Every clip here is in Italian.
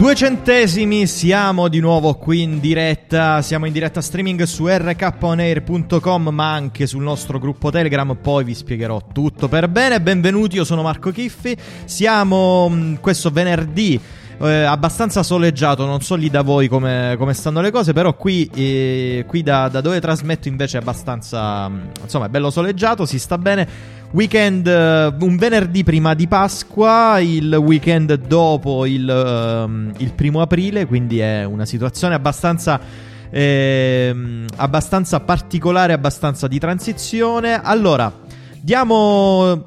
Duecentesimi, siamo di nuovo qui in diretta, siamo in diretta streaming su rkoneair.com ma anche sul nostro gruppo Telegram, poi vi spiegherò tutto per bene. Benvenuti, io sono Marco Chiffi, siamo questo venerdì abbastanza soleggiato, non so lì da voi come stanno le cose, però qui da dove trasmetto invece è abbastanza, insomma, è bello soleggiato, si sta bene. Weekend, un venerdì prima di Pasqua, il weekend dopo il primo aprile, quindi è una situazione abbastanza particolare, abbastanza di transizione. Allora, diamo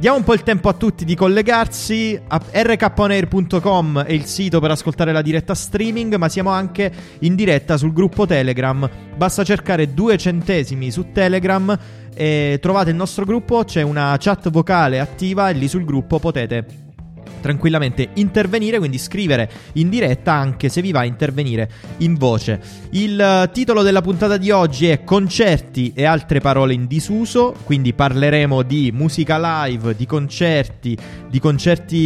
un po' il tempo a tutti di collegarsi. rkoneair.com è il sito per ascoltare la diretta streaming, ma siamo anche in diretta sul gruppo Telegram. Basta cercare 2 centesimi su Telegram e trovate il nostro gruppo, c'è una chat vocale attiva e lì sul gruppo potete tranquillamente intervenire, quindi scrivere in diretta anche se vi va a intervenire in voce. Il titolo della puntata di oggi è concerti e altre parole in disuso, quindi parleremo di musica live, di concerti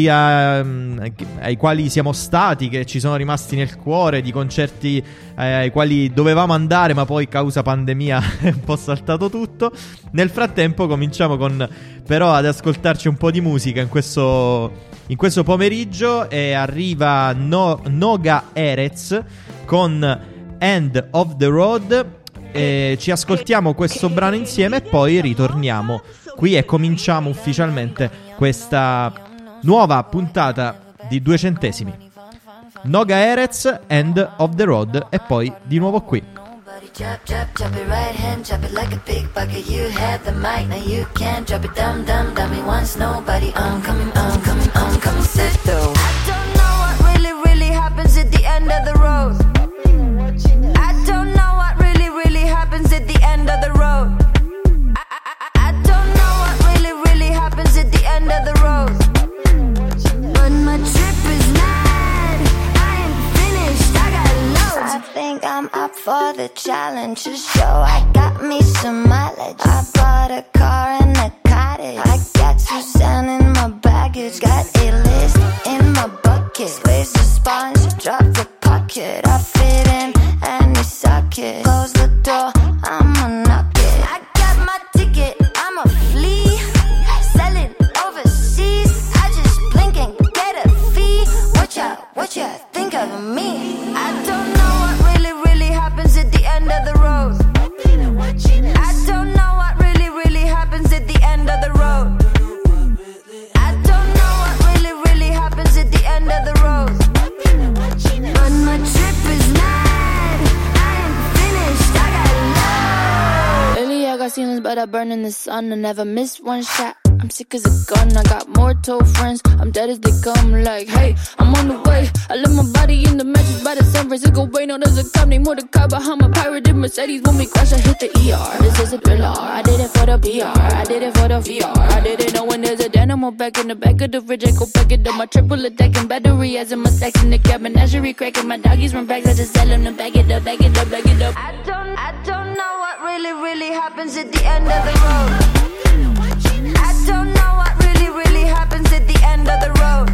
ai quali siamo stati, che ci sono rimasti nel cuore, di concerti ai quali dovevamo andare ma poi causa pandemia è un po' saltato tutto. Nel frattempo cominciamo però ad ascoltarci un po' di musica in questo pomeriggio, e arriva Noga Erez con End of the Road, e ci ascoltiamo questo brano insieme e poi ritorniamo qui e cominciamo ufficialmente questa nuova puntata di 2 centesimi. Noga Erez, End of the Road, e poi di nuovo qui. Chop, chop, chop it right hand, chop it like a big bucket. You had the mic, now you can drop it. Dum, dum, dummy once, nobody. I'm coming, I'm coming, I'm coming. Sit though. I don't know what really, really happens at the end of the road. I don't know what really, really happens at the end of the road. I don't know what really, really happens at the end of the road. But my trip is mad. I ain't finished, I got loads. I think I'm up for the challenge, just show I got me some mileage. I bought a car and a cottage. I got Suzanne in my baggage. Got A-list in my bucket. Squeeze the sponge, drop the pocket. I fit in any socket. Close the door, I'ma knock it. I got my ticket, I'ma flee. Sell it overseas. I just blink and get a fee. What ya think of me? I don't know what really, really happens at the end of the road. I don't know what really, really happens at the end of the road. I don't know what really, really happens at the end of the road. But my trip is mad. I ain't finished, I got love. Early I got ceilings, but I burn in the sun. I never miss one shot. I'm sick as a gun, I got more told friends. I'm dead as they come, like, hey, I'm on the way. I left my body in the mattress by the San Francisco way. No, there's a cop named Mordecai behind my pirate in Mercedes. When we crash, I hit the ER. This is a thriller, I did it for the PR, I did it for the VR. I didn't know when there's a dynamo back in the back of the fridge. I go back it up, my triple attack and battery as in my stacks in the cabin. Menagerie cracking, my doggies run back, I just tell them to back it up, back it up, back it up. I don't know what really, really happens at the end of the road. I don't know what really, really happens at the end of the road.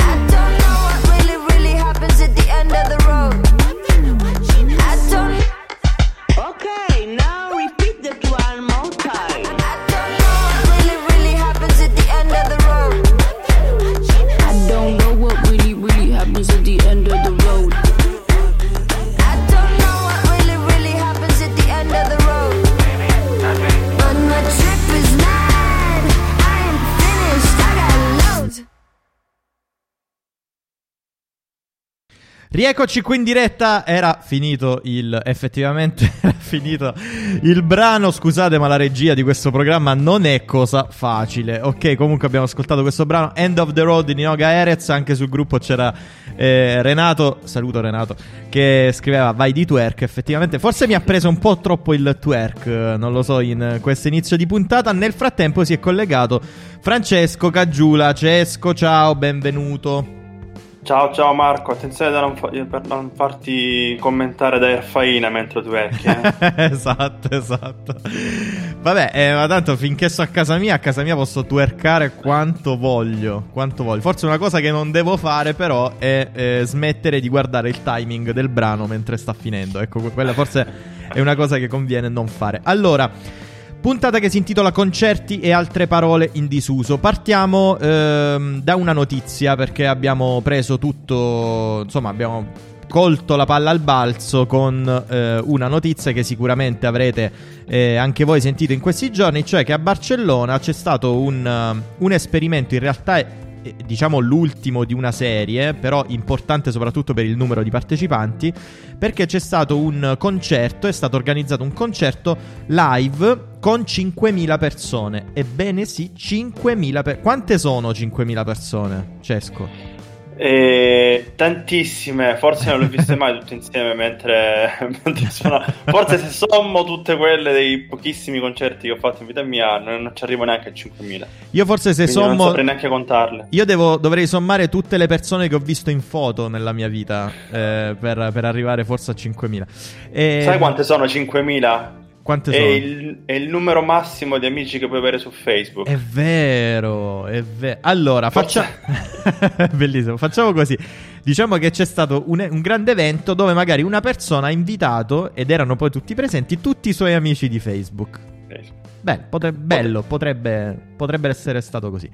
I don't know what really, really happens at the end of the road. I don't. Okay, now repeat that one more time. I don't know what really, really happens at the end of the road. I don't know what really, really happens at the end of the road. I don't know what really. Rieccoci qui in diretta. Era finito il brano, scusate, ma la regia di questo programma non è cosa facile. Ok, comunque abbiamo ascoltato questo brano, End of the Road di Noga Erez. Anche sul gruppo c'era Renato, saluto Renato, che scriveva vai di twerk. Effettivamente forse mi ha preso un po' troppo il twerk, non lo so, in questo inizio di puntata. Nel frattempo si è collegato Francesco Caggiula. Cesco, ciao, benvenuto. Ciao Marco, attenzione da non farti commentare da Erfaina mentre tu vecchi, Esatto. Vabbè, ma tanto finché sto a casa mia posso twerkare quanto voglio. Forse una cosa che non devo fare però è smettere di guardare il timing del brano mentre sta finendo. Ecco, quella forse è una cosa che conviene non fare. Allora, puntata che si intitola Concerti e altre parole in disuso. Partiamo da una notizia, perché abbiamo preso tutto, insomma abbiamo colto la palla al balzo con una notizia che sicuramente avrete anche voi sentito in questi giorni, cioè che a Barcellona c'è stato un esperimento, in realtà è, diciamo, l'ultimo di una serie, però importante soprattutto per il numero di partecipanti, perché c'è stato un concerto, è stato organizzato un concerto live con 5.000 persone. Ebbene sì, 5.000 quante sono 5.000 persone, Cesco? Tantissime, forse non le ho viste mai tutte insieme mentre suonavo. Forse se sommo tutte quelle dei pochissimi concerti che ho fatto in vita mia non ci arrivo neanche a 5.000. Io forse se quindi sommo non saprei neanche contarle. Io dovrei sommare tutte le persone che ho visto in foto nella mia vita per arrivare forse a 5.000. Sai quante sono 5.000? Quante sono? È il numero massimo di amici che puoi avere su Facebook. È vero. Allora, bellissimo, facciamo così. Diciamo che c'è stato un grande evento dove magari una persona ha invitato, ed erano poi tutti presenti, tutti i suoi amici di Facebook. Beh, potrebbe essere stato così.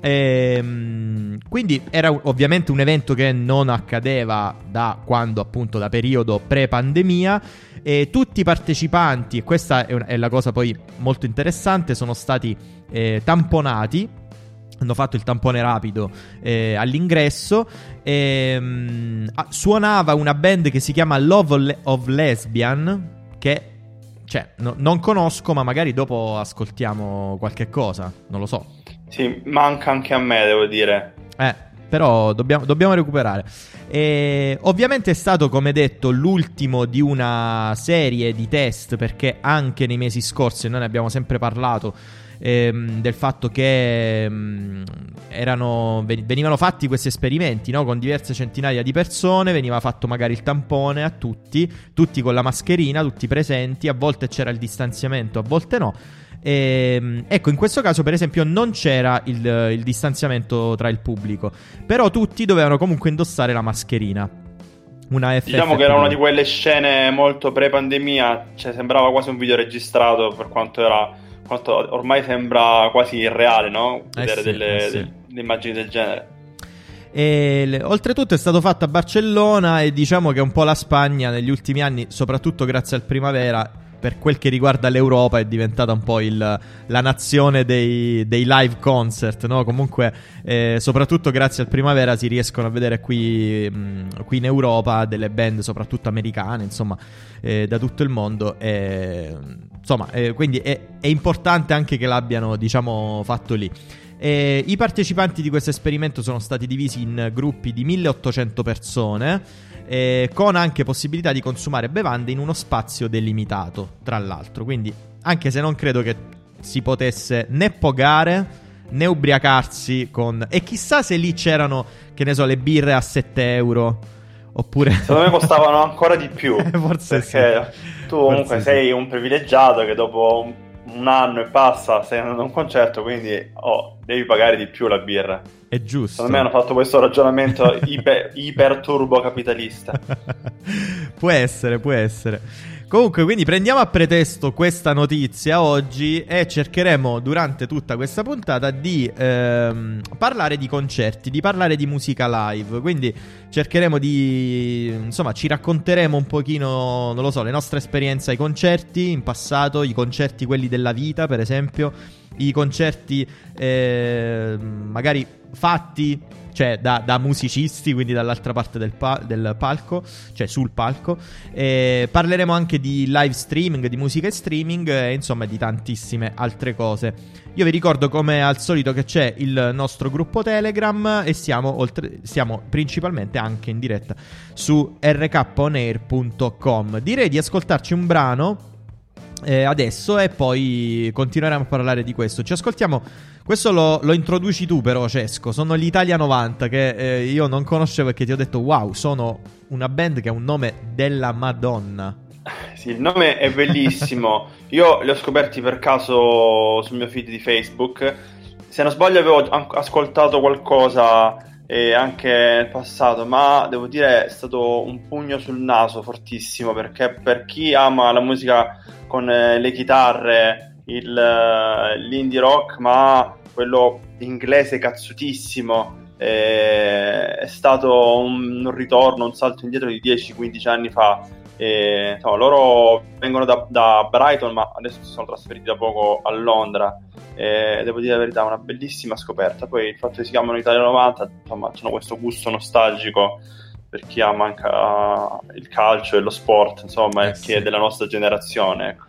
Quindi era ovviamente un evento che non accadeva da quando, appunto, da periodo pre-pandemia, e tutti i partecipanti, e questa è la cosa poi molto interessante, sono stati tamponati, hanno fatto il tampone rapido all'ingresso. Suonava una band che si chiama Love of Lesbian, che non conosco, ma magari dopo ascoltiamo qualche cosa, non lo so. Sì, manca anche a me, devo dire. Però dobbiamo recuperare. Ovviamente è stato, come detto, l'ultimo di una serie di test, perché anche nei mesi scorsi noi ne abbiamo sempre parlato del fatto che venivano fatti questi esperimenti, no? Con diverse centinaia di persone, veniva fatto magari il tampone a tutti con la mascherina, tutti presenti, a volte c'era il distanziamento, a volte no. Ecco, in questo caso per esempio non c'era il distanziamento tra il pubblico, però tutti dovevano comunque indossare la mascherina, una FFP2. Diciamo che era una di quelle scene molto pre-pandemia, cioè sembrava quasi un video registrato, per quanto ormai sembra quasi irreale, no? Vedere delle immagini del genere. Oltretutto è stato fatto a Barcellona, e diciamo che un po' la Spagna negli ultimi anni, soprattutto grazie al Primavera, per quel che riguarda l'Europa, è diventata un po' la nazione dei live concert, no? Comunque, soprattutto grazie al Primavera si riescono a vedere qui in Europa delle band, soprattutto americane, insomma, da tutto il mondo. Quindi è importante anche che l'abbiano, diciamo, fatto lì. I partecipanti di questo esperimento sono stati divisi in gruppi di 1800 persone, con anche possibilità di consumare bevande in uno spazio delimitato, tra l'altro. Quindi, anche se non credo che si potesse né pogare né ubriacarsi con... E chissà se lì c'erano, che ne so, le birre a 7 euro, oppure... Secondo me costavano ancora di più. Forse perché sì. Tu comunque sei un privilegiato che dopo un anno e passa sei andato a un concerto, quindi devi pagare di più la birra. È giusto. Secondo me hanno fatto questo ragionamento iper turbo capitalista. Può essere. Comunque, quindi prendiamo a pretesto questa notizia oggi e cercheremo durante tutta questa puntata di parlare di concerti, di parlare di musica live. Quindi cercheremo ci racconteremo un pochino, non lo so, le nostre esperienze ai concerti in passato, i concerti quelli della vita, per esempio, i concerti magari fatti cioè da musicisti, quindi dall'altra parte del palco, cioè sul palco. Parleremo anche di live streaming, di musica e streaming e insomma di tantissime altre cose. Io vi ricordo come al solito che c'è il nostro gruppo Telegram e siamo principalmente anche in diretta su rkoneair.com. Direi di ascoltarci un brano adesso e poi continueremo a parlare di questo. Ci ascoltiamo, questo lo introduci tu però, Cesco, sono gli Italia 90 che io non conoscevo e che ti ho detto wow, sono una band che ha un nome della Madonna. Sì, il nome è bellissimo. Io li ho scoperti per caso sul mio feed di Facebook. Se non sbaglio avevo ascoltato qualcosa anche nel passato, ma devo dire è stato un pugno sul naso fortissimo, perché per chi ama la musica con le chitarre, l'indie rock, ma quello inglese cazzutissimo, è stato un ritorno, un salto indietro di 10-15 anni fa. No, loro vengono da Brighton, ma adesso si sono trasferiti da poco a Londra. Devo dire la verità, una bellissima scoperta. Poi il fatto che si chiamano Italia 90, insomma, hanno questo gusto nostalgico per chi ama anche il calcio e lo sport, insomma, sì, che è della nostra generazione, ecco.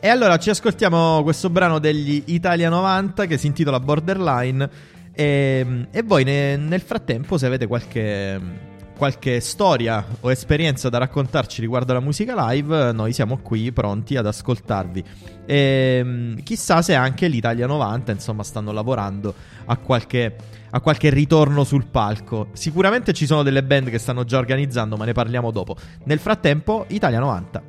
E allora ci ascoltiamo questo brano degli Italia 90 che si intitola Borderline. E voi nel frattempo, se avete qualche storia o esperienza da raccontarci riguardo alla musica live, noi siamo qui pronti ad ascoltarvi. E chissà se anche l'Italia 90, insomma, stanno lavorando a qualche ritorno sul palco. Sicuramente ci sono delle band che stanno già organizzando, ma ne parliamo dopo. Nel frattempo, Italia 90.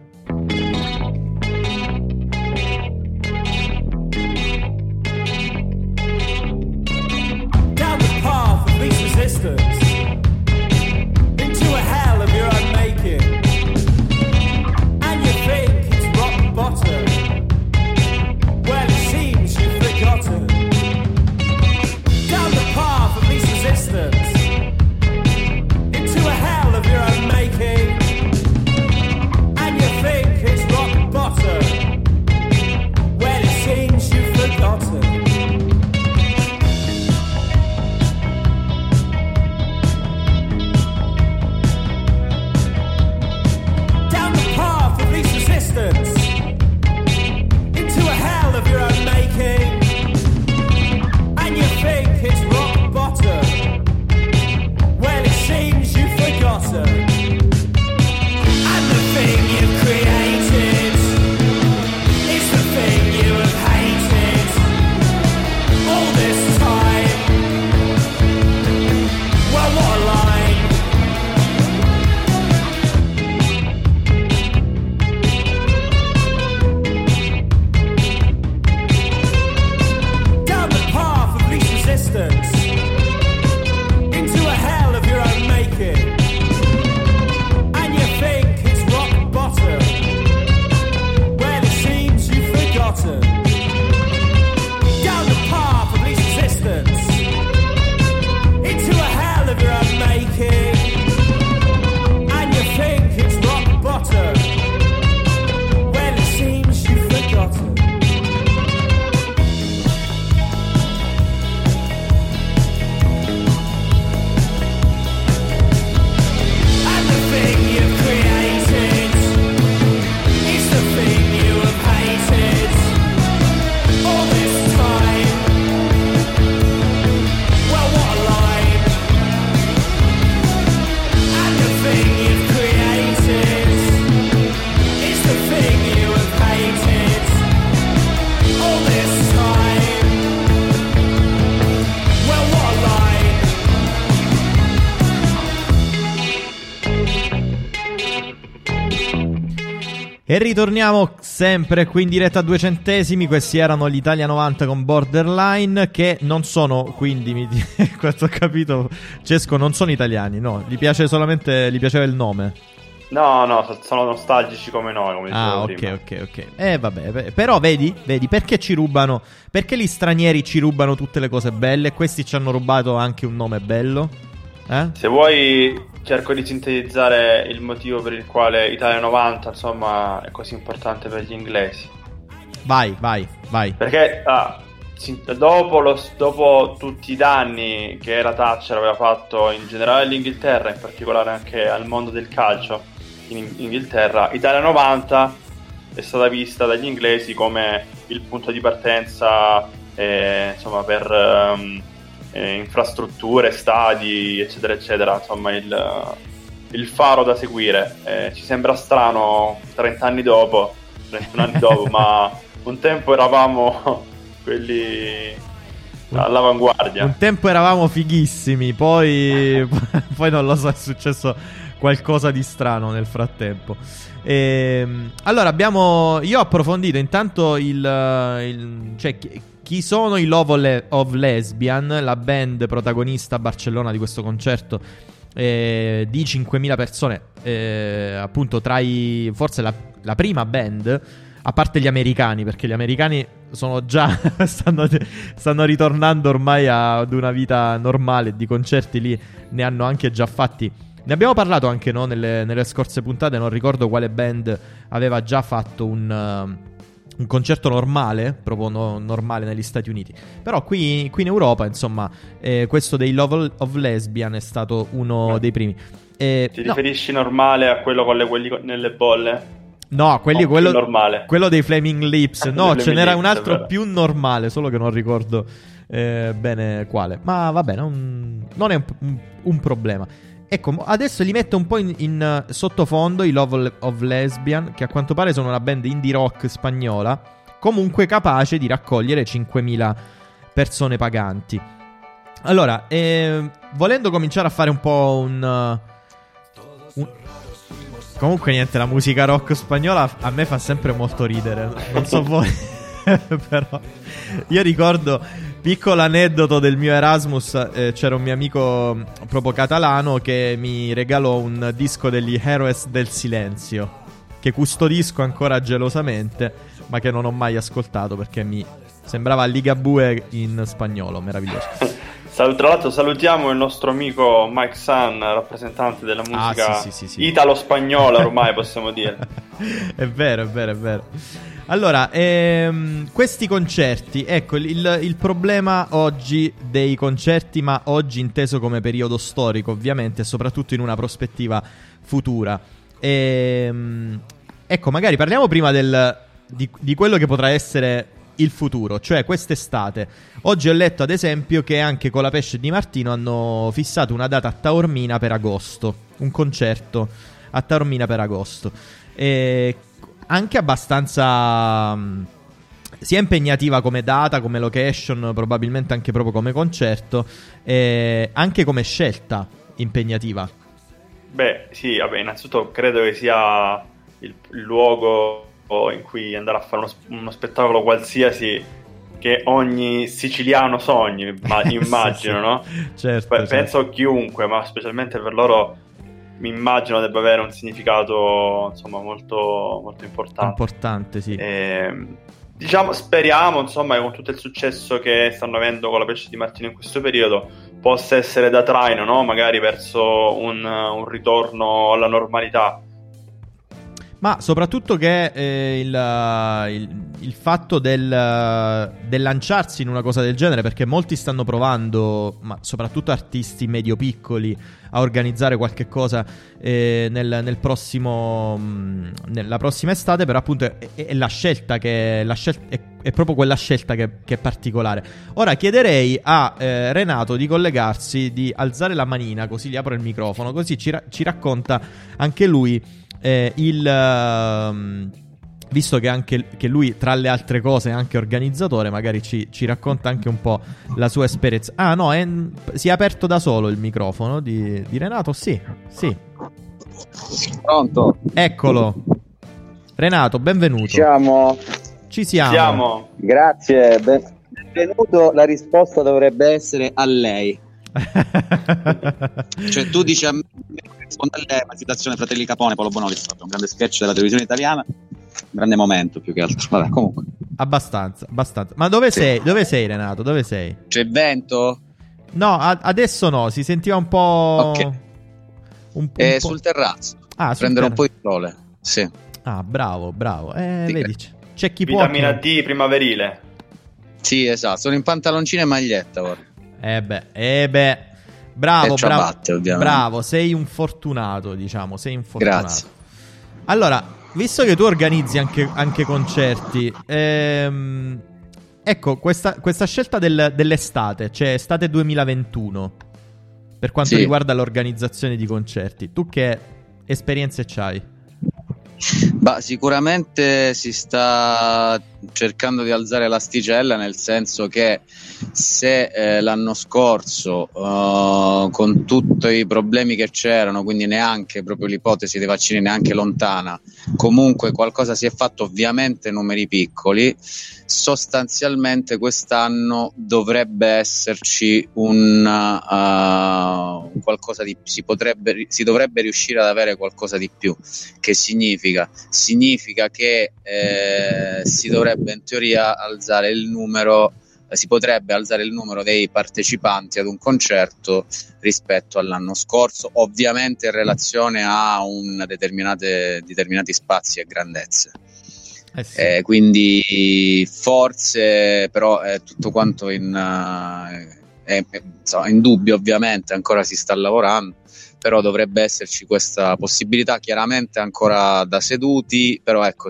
E ritorniamo sempre qui in diretta a 2 centesimi. Questi erano l'Italia 90 con Borderline, che non sono, quindi quanto ho capito, Cesco, non sono italiani, no? Gli piace solamente, gli piaceva il nome. No, sono nostalgici come noi, come dicevo prima. ok. Vabbè, però vedi, perché ci rubano, perché gli stranieri ci rubano tutte le cose belle e questi ci hanno rubato anche un nome bello? Se vuoi cerco di sintetizzare il motivo per il quale Italia 90, insomma, è così importante per gli inglesi. Vai. Perché dopo tutti i danni che la Thatcher aveva fatto in generale all'Inghilterra, in particolare anche al mondo del calcio in Inghilterra, Italia 90 è stata vista dagli inglesi come il punto di partenza per infrastrutture, stadi, eccetera eccetera, insomma il faro da seguire. Ci sembra strano 31 anni dopo ma un tempo eravamo quelli all'avanguardia, un tempo eravamo fighissimi, poi non lo so, è successo qualcosa di strano nel frattempo. Allora io ho approfondito intanto chi sono i Love of Lesbian, la band protagonista a Barcellona di questo concerto di 5.000 persone, appunto forse la prima band, a parte gli americani, perché gli americani sono già stanno ritornando ormai ad una vita normale di concerti, lì ne hanno anche già fatti. Ne abbiamo parlato anche nelle scorse puntate, non ricordo quale band aveva già fatto un concerto normale, proprio normale negli Stati Uniti. Però qui in Europa, insomma, questo dei Love of Lesbian è stato uno dei primi. Riferisci normale a quello con quelli nelle bolle? No, quello dei Flaming Lips. No, ce n'era un altro più normale, solo che non ricordo bene quale. Ma vabbè, non è un problema. Ecco, adesso li metto un po' in sottofondo, i Love of Lesbian, che a quanto pare sono una band indie rock spagnola, comunque capace di raccogliere 5.000 persone paganti. Allora, volendo cominciare a fare un po' comunque niente, la musica rock spagnola a me fa sempre molto ridere, non so voi, però io ricordo... Piccolo aneddoto del mio Erasmus, c'era un mio amico proprio catalano che mi regalò un disco degli Héroes del Silencio, che custodisco ancora gelosamente, ma che non ho mai ascoltato perché mi sembrava Ligabue in spagnolo, meraviglioso. Tra l'altro salutiamo il nostro amico Mike Sun, rappresentante della musica sì. Italo-spagnola ormai possiamo dire. È vero. Allora, questi concerti, ecco, il problema oggi dei concerti, ma oggi inteso come periodo storico ovviamente, e soprattutto in una prospettiva futura. Ecco, magari parliamo prima di quello che potrà essere il futuro, cioè quest'estate. Oggi ho letto ad esempio che anche Colapesce Dimartino hanno fissato una data a Taormina per agosto, un concerto a Taormina per agosto. Anche abbastanza sia impegnativa come data, come location, probabilmente anche proprio come concerto, anche come scelta impegnativa. Beh, sì, vabbè, innanzitutto credo che sia il luogo in cui andare a fare uno spettacolo qualsiasi che ogni siciliano sogni, immagino, no? Certo, penso chiunque, ma specialmente per loro... mi immagino debba avere un significato insomma molto, molto importante, sì. Diciamo, speriamo insomma che con tutto il successo che stanno avendo con la Pesce di Martino in questo periodo possa essere da traino, no? Magari verso un ritorno alla normalità, ma soprattutto che il fatto del lanciarsi in una cosa del genere, perché molti stanno provando, ma soprattutto artisti medio-piccoli, a organizzare qualche cosa nella prossima estate, però appunto è la scelta che... È proprio quella scelta che è particolare. Ora chiederei a Renato di collegarsi, di alzare la manina, così gli apro il microfono, così ci racconta anche lui visto che anche che lui tra le altre cose è anche organizzatore, magari ci racconta anche un po' la sua esperienza. Ah no, si è aperto da solo il microfono di Renato. Sì. Pronto. Eccolo. Renato, benvenuto. Ci siamo. Grazie, benvenuto. La risposta dovrebbe essere a lei. Cioè tu dici a me, rispondo a lei, una citazione Fratelli Capone, Paolo Bonolis, un grande sketch della televisione italiana, un grande momento più che altro. Vabbè, comunque abbastanza. Ma dove sei? Dove sei, Renato? Dove sei? C'è vento? No, adesso no, si sentiva un po'. Okay. Un po'... sul terrazzo. Ah, prendere un po' di sole. Sì. Ah, bravo. Vedi, c'è chi può. Vitamina D primaverile. Sì, esatto, sono in pantaloncino e maglietta ora. Eh beh, bravo, ciabatte, bravo, sei un fortunato, diciamo, sei infortunato. Grazie. Allora, visto che tu organizzi anche concerti, ecco, questa scelta dell'estate, cioè estate 2021, per quanto riguarda l'organizzazione di concerti, tu che esperienze c'hai? Bah, sicuramente si sta cercando di alzare l'asticella, nel senso che se l'anno scorso con tutti i problemi che c'erano, quindi neanche proprio l'ipotesi dei vaccini neanche lontana, comunque qualcosa si è fatto, ovviamente numeri piccoli, sostanzialmente quest'anno dovrebbe esserci un qualcosa di, si dovrebbe riuscire ad avere qualcosa di più. Che significa che si dovrebbe in teoria alzare il numero, si potrebbe alzare il numero dei partecipanti ad un concerto rispetto all'anno scorso, ovviamente in relazione a determinati spazi e grandezze. Sì. Quindi forse, però è tutto quanto in dubbio, ovviamente ancora si sta lavorando, però dovrebbe esserci questa possibilità, chiaramente ancora da seduti, però ecco,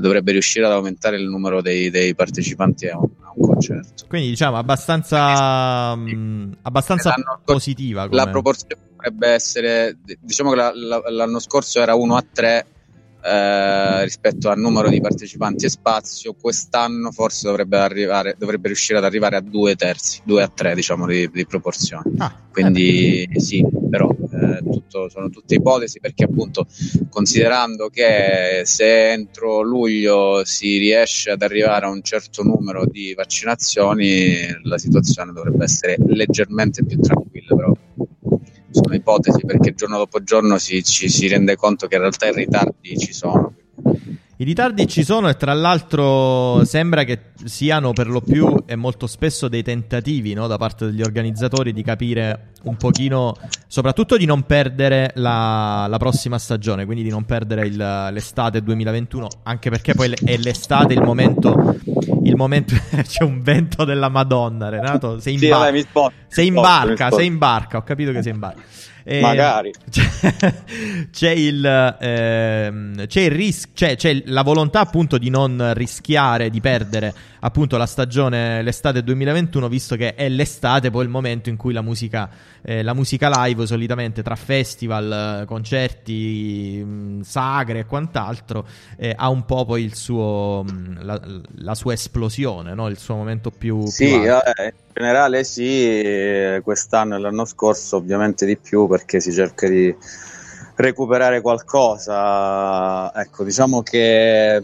dovrebbe riuscire ad aumentare il numero dei partecipanti a un concerto. Quindi diciamo abbastanza positiva. La proporzione dovrebbe essere, diciamo che l'anno scorso era 1-3 rispetto al numero di partecipanti e spazio, quest'anno forse dovrebbe riuscire ad arrivare a 2/3, 2-3 diciamo di proporzioni. Quindi sì, però sono tutte ipotesi, perché appunto considerando che se entro luglio si riesce ad arrivare a un certo numero di vaccinazioni, la situazione dovrebbe essere leggermente più tranquilla, però sono ipotesi, perché giorno dopo giorno ci si rende conto che in realtà i ritardi ci sono, e tra l'altro sembra che siano per lo più e molto spesso dei tentativi, no, da parte degli organizzatori di capire un pochino, soprattutto di non perdere la prossima stagione, quindi di non perdere l'estate 2021, anche perché poi è l'estate il momento c'è un vento della Madonna. Renato, sei in barca, ho capito che sei in barca. Magari c'è la volontà appunto di non rischiare di perdere appunto la stagione, l'estate 2021, visto che è l'estate poi il momento in cui la musica live, solitamente tra festival, concerti, sagre e quant'altro, ha un po' poi la sua esplosione, no? Il suo momento più alto. In generale sì, quest'anno e l'anno scorso ovviamente di più, perché si cerca di recuperare qualcosa. Ecco, diciamo che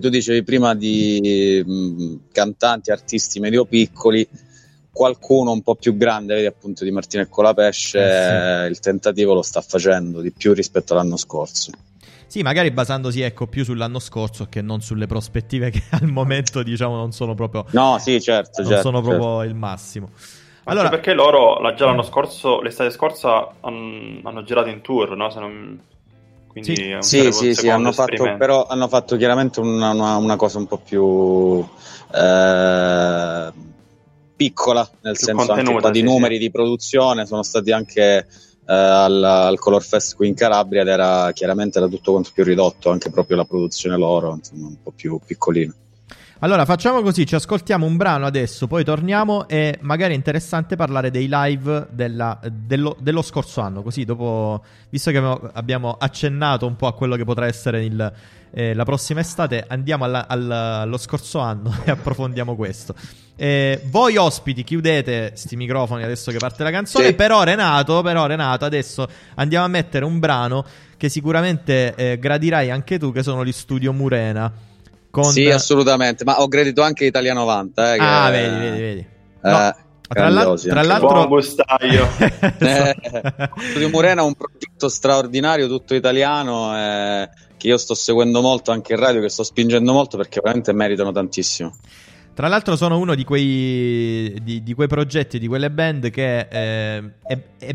tu dicevi prima di cantanti, artisti medio-piccoli, qualcuno un po' più grande, vedi appunto Di Martino e Colapesce, il tentativo lo sta facendo di più rispetto all'anno scorso. Sì, magari basandosi più sull'anno scorso che non sulle prospettive che al momento diciamo non sono proprio. No, sì, certo. Non certo, sono proprio certo. Il massimo. Allora, perché loro già l'anno scorso, l'estate scorsa, hanno girato in tour, no? Se non... Quindi sì, hanno fatto chiaramente una cosa un po' più piccola, nel più senso anche un po' di numeri di produzione, sono stati anche. Al Color Fest qui in Calabria era tutto quanto più ridotto, anche proprio la produzione loro, insomma, un po' più piccolina. Allora facciamo così, ci ascoltiamo un brano adesso, poi torniamo e magari è interessante parlare dei live dello scorso anno, così dopo, visto che abbiamo accennato un po' a quello che potrà essere la prossima estate, andiamo allo scorso anno e approfondiamo questo. Voi ospiti chiudete sti microfoni adesso che parte la canzone, sì. Però Renato adesso andiamo a mettere un brano che sicuramente gradirai anche tu, che sono gli Studio Murena con... Sì, assolutamente, ma ho gradito anche Italia 90 che... Ah, vedi. No. Tra l'altro Studio Murena è un progetto straordinario, tutto italiano, che io sto seguendo molto anche in radio, che sto spingendo molto, perché veramente meritano tantissimo. Tra l'altro sono uno di quei progetti, di quelle band che è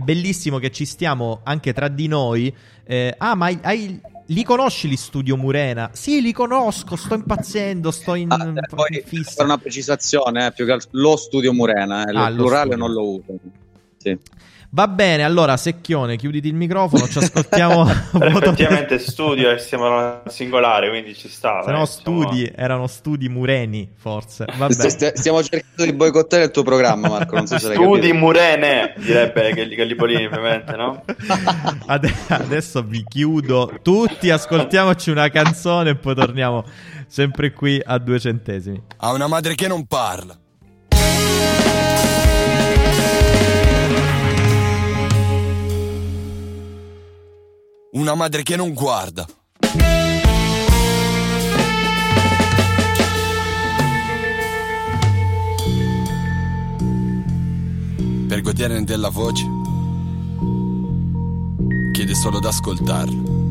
bellissimo che ci stiamo anche tra di noi. Ma hai Li conosci gli Studio Murena? Sì, li conosco, sto impazzendo, sto in poi fissa. Per una precisazione, più che lo Studio Murena, il plurale non lo uso. Sì. Va bene, allora Secchione, chiuditi il microfono, ci ascoltiamo. Effettivamente studio e siamo al singolare, quindi ci sta. Se no studi, erano studi mureni, forse. Vabbè. Stiamo cercando di boicottare il tuo programma, Marco, non so se studi murene, direbbe Gallipolini, ovviamente, no? Adesso vi chiudo tutti, ascoltiamoci una canzone e poi torniamo sempre qui a 2 centesimi. Ha una madre che non parla. Una madre che non guarda. Per goderne della voce chiede solo d'ascoltarla.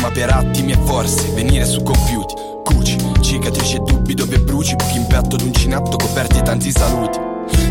Ma per attimi e forse venire su compiuti, cuci, cicatrici e dubbi dove bruci, pimpetto d'un cinetto coperti tanti saluti.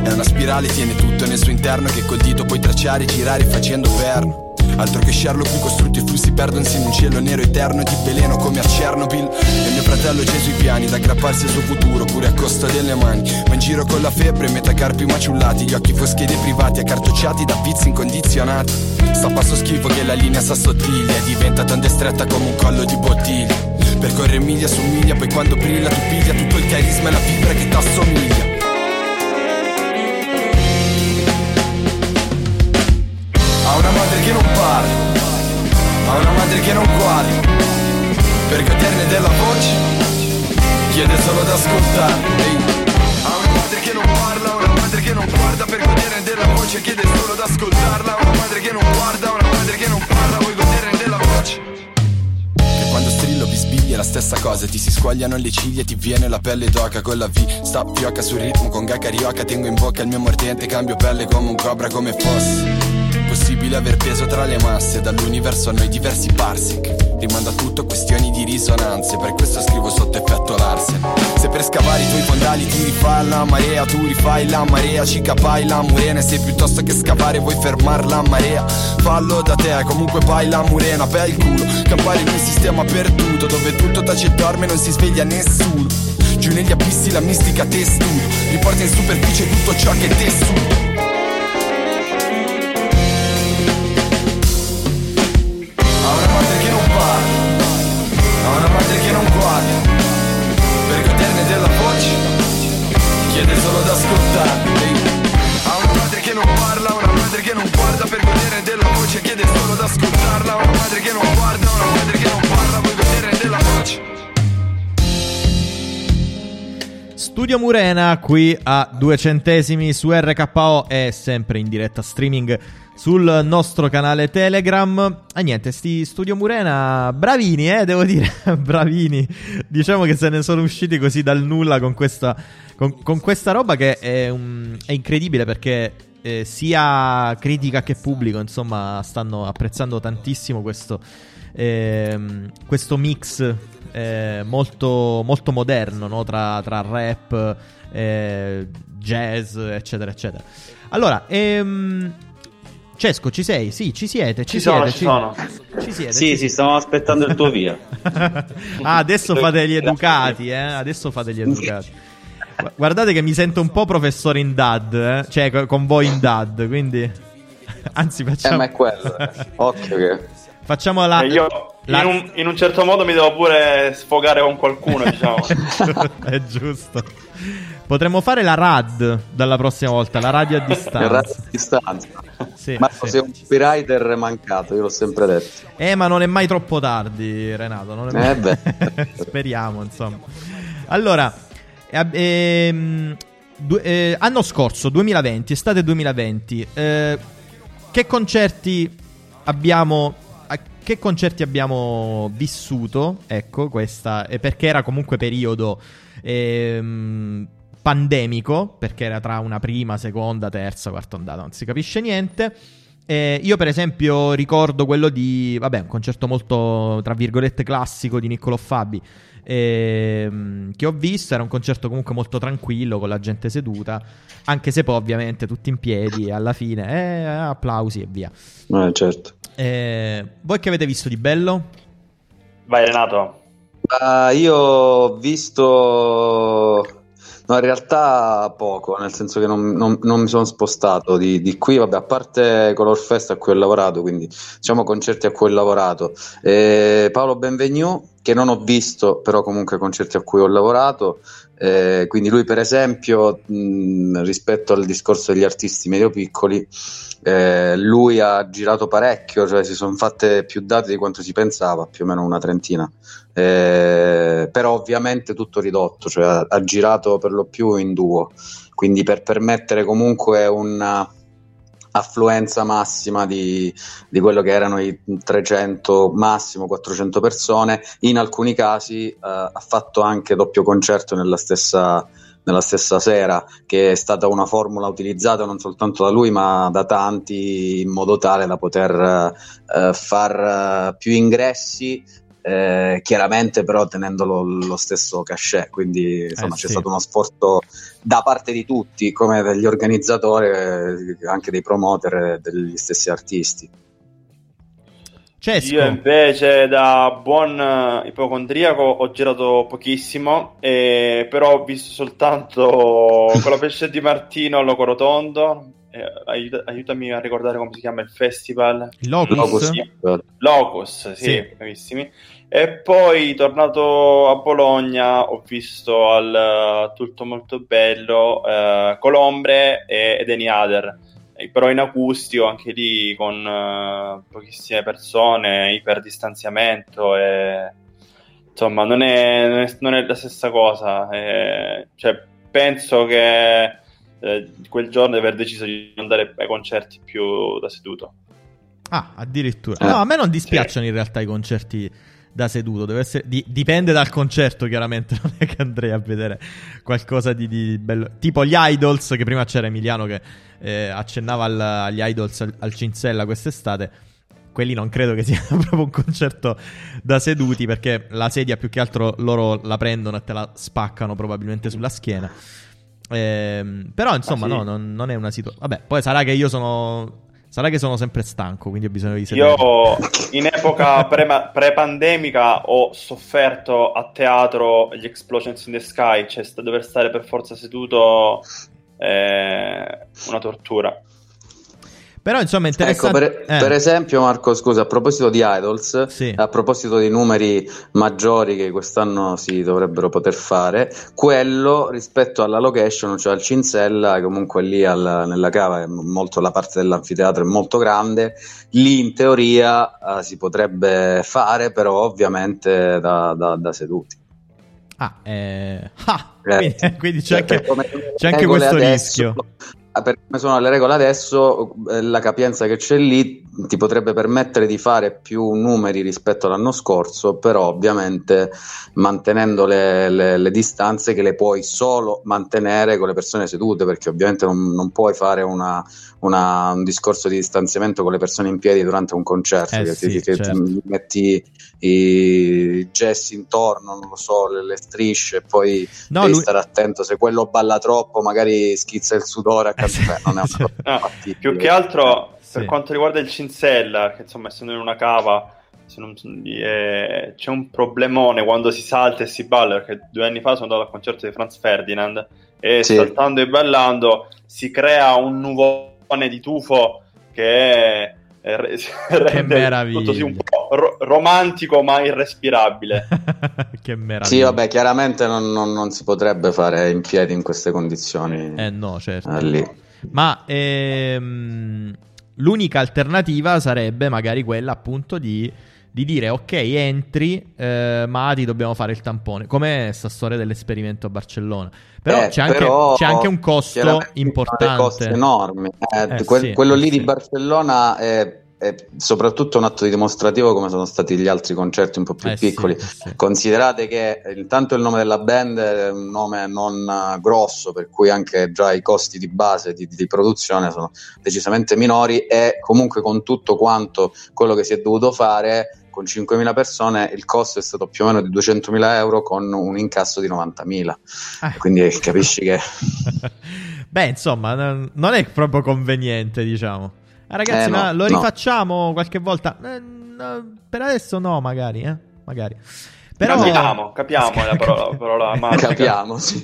È una spirale, tiene tutto nel suo interno, che col dito puoi tracciare, girare facendo perno. Altro che Sherlock, qui costrutti e flussi perdono in un cielo nero eterno di veleno come a Chernobyl. E mio fratello Gesù i piani da aggrapparsi al suo futuro pure a costa delle mani. Ma in giro con la febbre, metacarpi maciullati, gli occhi foschi dei privati accartocciati da pizzi incondizionati. Sta passo schifo che la linea s'assottiglia e diventa tanto stretta come un collo di bottiglia. Percorre miglia su miglia, poi quando brilla tu piglia tutto il carisma e la fibra che t'assomiglia. A una madre che non parla, a una madre che non guarda, per goderne della voce chiede solo d'ascoltare. A una madre che non parla, a una madre che non guarda, per goderne della voce chiede solo d'ascoltarla. A una madre che non guarda, a una madre che non parla, vuoi goderne della voce. Che quando strillo bisbiglia è la stessa cosa, ti si squagliano le ciglia, ti viene la pelle d'oca. Con la V sta fioca sul ritmo con ga carioca, tengo in bocca il mio mordente, cambio pelle come un cobra, come fossi possibile aver peso tra le masse, dall'universo a noi diversi parsec. Rimando a tutto questioni di risonanze, per questo scrivo sotto effetto Larsen. Se per scavare i tuoi fondali ti rifai la marea, tu rifai la marea, ci capai la murena. E se piuttosto che scavare vuoi fermar la marea, fallo da te, comunque vai la murena. Per il culo, campare in un sistema perduto, dove tutto tace e dorme, non si sveglia nessuno. Giù negli abissi la mistica testura riporta in superficie tutto ciò che è tessuto. Per goderne della voce chiede solo d'ascoltare. A una madre che non parla, a una madre che non guarda, per goderne della voce chiede solo d'ascoltarla. A una madre che non guarda, a una madre che non parla, vuoi goderne della voce. Studio Murena qui a 2 centesimi su RKO e sempre in diretta streaming sul nostro canale Telegram. E niente, sti Studio Murena bravini, devo dire, bravini. Diciamo che se ne sono usciti così dal nulla con questa roba che è incredibile, perché sia critica che pubblico, insomma, stanno apprezzando tantissimo questo mix molto, molto moderno, no? tra rap, jazz, eccetera, eccetera. Allora, Cesco, ci sei? Sì, ci siete. Ci siete. Sì, stavamo aspettando il tuo via. Adesso fate gli educati, Adesso fate gli educati. Guardate che mi sento un po' professore in dad, cioè con voi in dad, quindi anzi facciamo. Ma è quello. Occhio che facciamo la... Io in un certo modo mi devo pure sfogare con qualcuno, diciamo. È giusto. Potremmo fare la RAD dalla prossima volta, la radio a distanza. Sì, Marco, sì. Sei un copywriter mancato, io l'ho sempre detto. Ma non è mai troppo tardi, Renato. Non è mai... Speriamo, insomma. Allora, anno scorso, 2020, estate 2020, che concerti abbiamo vissuto, ecco, questa, perché era comunque periodo pandemico, perché era tra una prima, seconda, terza, quarta ondata, non si capisce niente. Io per esempio ricordo quello di, vabbè, un concerto molto tra virgolette classico di Niccolò Fabi, che ho visto. Era un concerto comunque molto tranquillo, con la gente seduta, anche se poi ovviamente tutti in piedi alla fine, applausi e via. Certo. Voi che avete visto di bello? Vai Renato. Io ho visto, no, in realtà poco, nel senso che non mi sono spostato di qui, vabbè, a parte Color Fest a cui ho lavorato, quindi diciamo concerti a cui ho lavorato. Paolo Benvegnù, che non ho visto, però comunque concerti a cui ho lavorato, quindi lui per esempio, rispetto al discorso degli artisti medio piccoli, lui ha girato parecchio, cioè si sono fatte più date di quanto si pensava, più o meno una trentina, però ovviamente tutto ridotto, cioè ha girato per lo più in duo, quindi per permettere comunque una affluenza massima di quello che erano i 300 massimo 400 persone. In alcuni casi ha fatto anche doppio concerto nella stessa sera, che è stata una formula utilizzata non soltanto da lui ma da tanti, in modo tale da poter far più ingressi, chiaramente però tenendolo lo stesso cachet, quindi insomma c'è stato uno sforzo da parte di tutti, come degli organizzatori, anche dei promoter, degli stessi artisti. Cesco. Io invece, da buon ipocondriaco, ho girato pochissimo, però ho visto soltanto Colapesce Dimartino all'Oco Rotondo. Aiutami a ricordare come si chiama il festival. Locus, sì, bravissimi. E poi, tornato a Bologna, ho visto al Tutto Molto Bello, Colombre ed Any Other, però in acustico, anche lì con pochissime persone, iperdistanziamento, insomma non è la stessa cosa, cioè penso che quel giorno di aver deciso di andare ai concerti più da seduto. Addirittura. No, a me non dispiacciono in realtà i concerti da seduto, deve essere, dipende dal concerto chiaramente, non è che andrei a vedere qualcosa di bello, tipo gli Idols, che prima c'era Emiliano che accennava agli Idols al Cinzella quest'estate. Quelli non credo che sia proprio un concerto da seduti, perché la sedia più che altro loro la prendono e te la spaccano probabilmente sulla schiena. Però insomma sì. No, non è una situazione. Vabbè, poi sarà che sono sempre stanco, quindi ho bisogno di sedere. Io in epoca pre-pandemica ho sofferto a teatro gli Explosions in the Sky, cioè dover stare per forza seduto è una tortura. Però insomma è interessante. Ecco, per esempio Marco, scusa, a proposito di Idols, sì, a proposito dei numeri maggiori che quest'anno si dovrebbero poter fare, quello rispetto alla location, cioè al Cinzella, comunque lì nella cava, molto, la parte dell'anfiteatro è molto grande, lì in teoria si potrebbe fare, però ovviamente da seduti. Quindi c'è anche questo rischio. Per come sono le regole adesso, la capienza che c'è lì ti potrebbe permettere di fare più numeri rispetto all'anno scorso, però ovviamente mantenendo le distanze, che le puoi solo mantenere con le persone sedute, perché ovviamente non puoi fare un discorso di distanziamento con le persone in piedi durante un concerto, ti metti i gessi intorno, non lo so, le strisce, e poi devi stare attento, se quello balla troppo magari schizza il sudore. Non è più che altro sì. Per quanto riguarda il Cinzella, che insomma essendo in una cava, se non, c'è un problemone quando si salta e si balla, perché 2 anni fa sono andato al concerto di Franz Ferdinand e saltando e ballando si crea un nuvolone di tufo che rende tutto un po' romantico ma irrespirabile. Che meraviglia. Sì, vabbè, chiaramente non si potrebbe fare in piedi in queste condizioni. No, certo. Lì. Ma l'unica alternativa sarebbe magari quella appunto di dire ok, entri, ma ti dobbiamo fare il tampone, come sta storia dell'esperimento a Barcellona. Però, c'è anche un costo importante, costi enormi. Quello lì di Barcellona è è soprattutto un atto di dimostrativo, come sono stati gli altri concerti un po' più piccoli. Sì. Considerate che intanto il nome della band è un nome non grosso, per cui anche già i costi di base di produzione sono decisamente minori, e comunque con tutto quanto quello che si è dovuto fare con 5.000 persone il costo è stato più o meno di 200.000 euro con un incasso di 90.000, quindi capisci che beh, insomma, non è proprio conveniente, diciamo. Ragazzi, no, ma lo rifacciamo qualche volta? Per adesso no, magari. Però... Capiamo la parola magica. Capiamo, sì,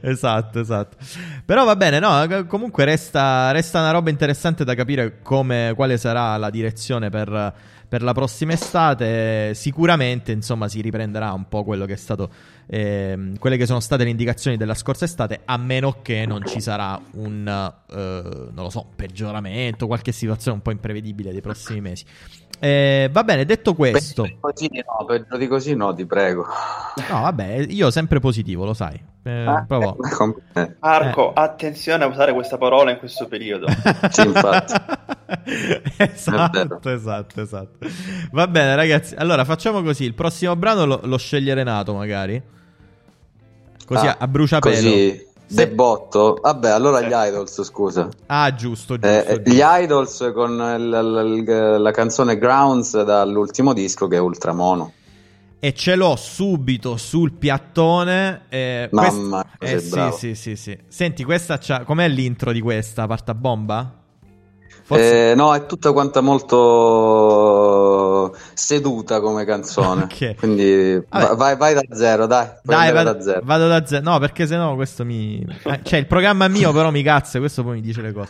esatto. esatto. Però va bene, no, comunque resta una roba interessante da capire quale sarà la direzione per la prossima estate. Sicuramente, insomma, si riprenderà un po' quello che è stato, quelle che sono state le indicazioni della scorsa estate, a meno che non ci sarà un peggioramento, qualche situazione un po' imprevedibile dei prossimi mesi. Va bene, detto questo, peggio di così no, ti prego. No, vabbè, io sempre positivo, lo sai. Marco, attenzione a usare questa parola in questo periodo. Sì, infatti. esatto. Va bene, ragazzi. Allora, facciamo così: il prossimo brano lo sceglie Renato, magari. Così a bruciapelo. Così. De botto? Vabbè, allora gli Idols, scusa. Ah, giusto. Gli Idols con la canzone Grounds dall'ultimo disco, che è Ultramono. E ce l'ho subito sul piattone. Mamma mia, sì. Senti, questa com'è l'intro di questa? Parta bomba? Forse... no, è tutta quanta molto seduta come canzone. Okay. Quindi vai da zero, dai, vado da zero. No, perché sennò questo mi... cioè, il programma è mio, però mi cazzo, questo poi mi dice le cose.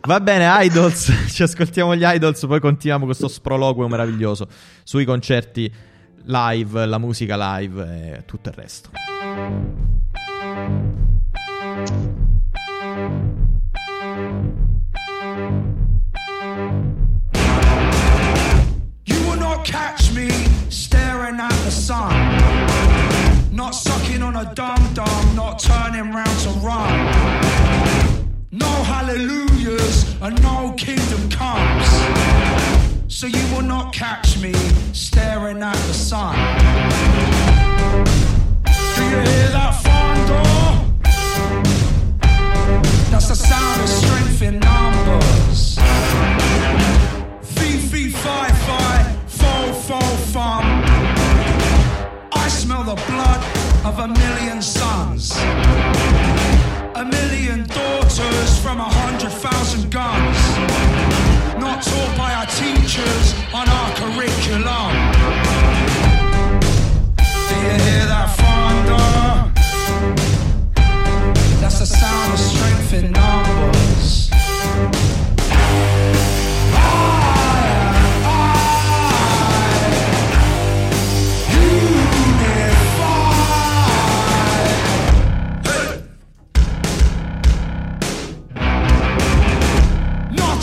Va bene, Idols, ci ascoltiamo gli Idols, poi continuiamo questo sproloquio meraviglioso sui concerti live, la musica live e tutto il resto. Catch me staring at the sun, not sucking on a dum-dum, not turning round to run. No hallelujahs and no kingdom comes, so you will not catch me staring at the sun. Do you hear that farm door? That's the sound of strength in numbers. Fee, fee, fi, fi. I smell the blood of 1,000,000 sons, 1,000,000 daughters from 100,000 guns, not taught by our teachers on our curriculum. Do you hear that thunder? That's the sound of strength in numbers.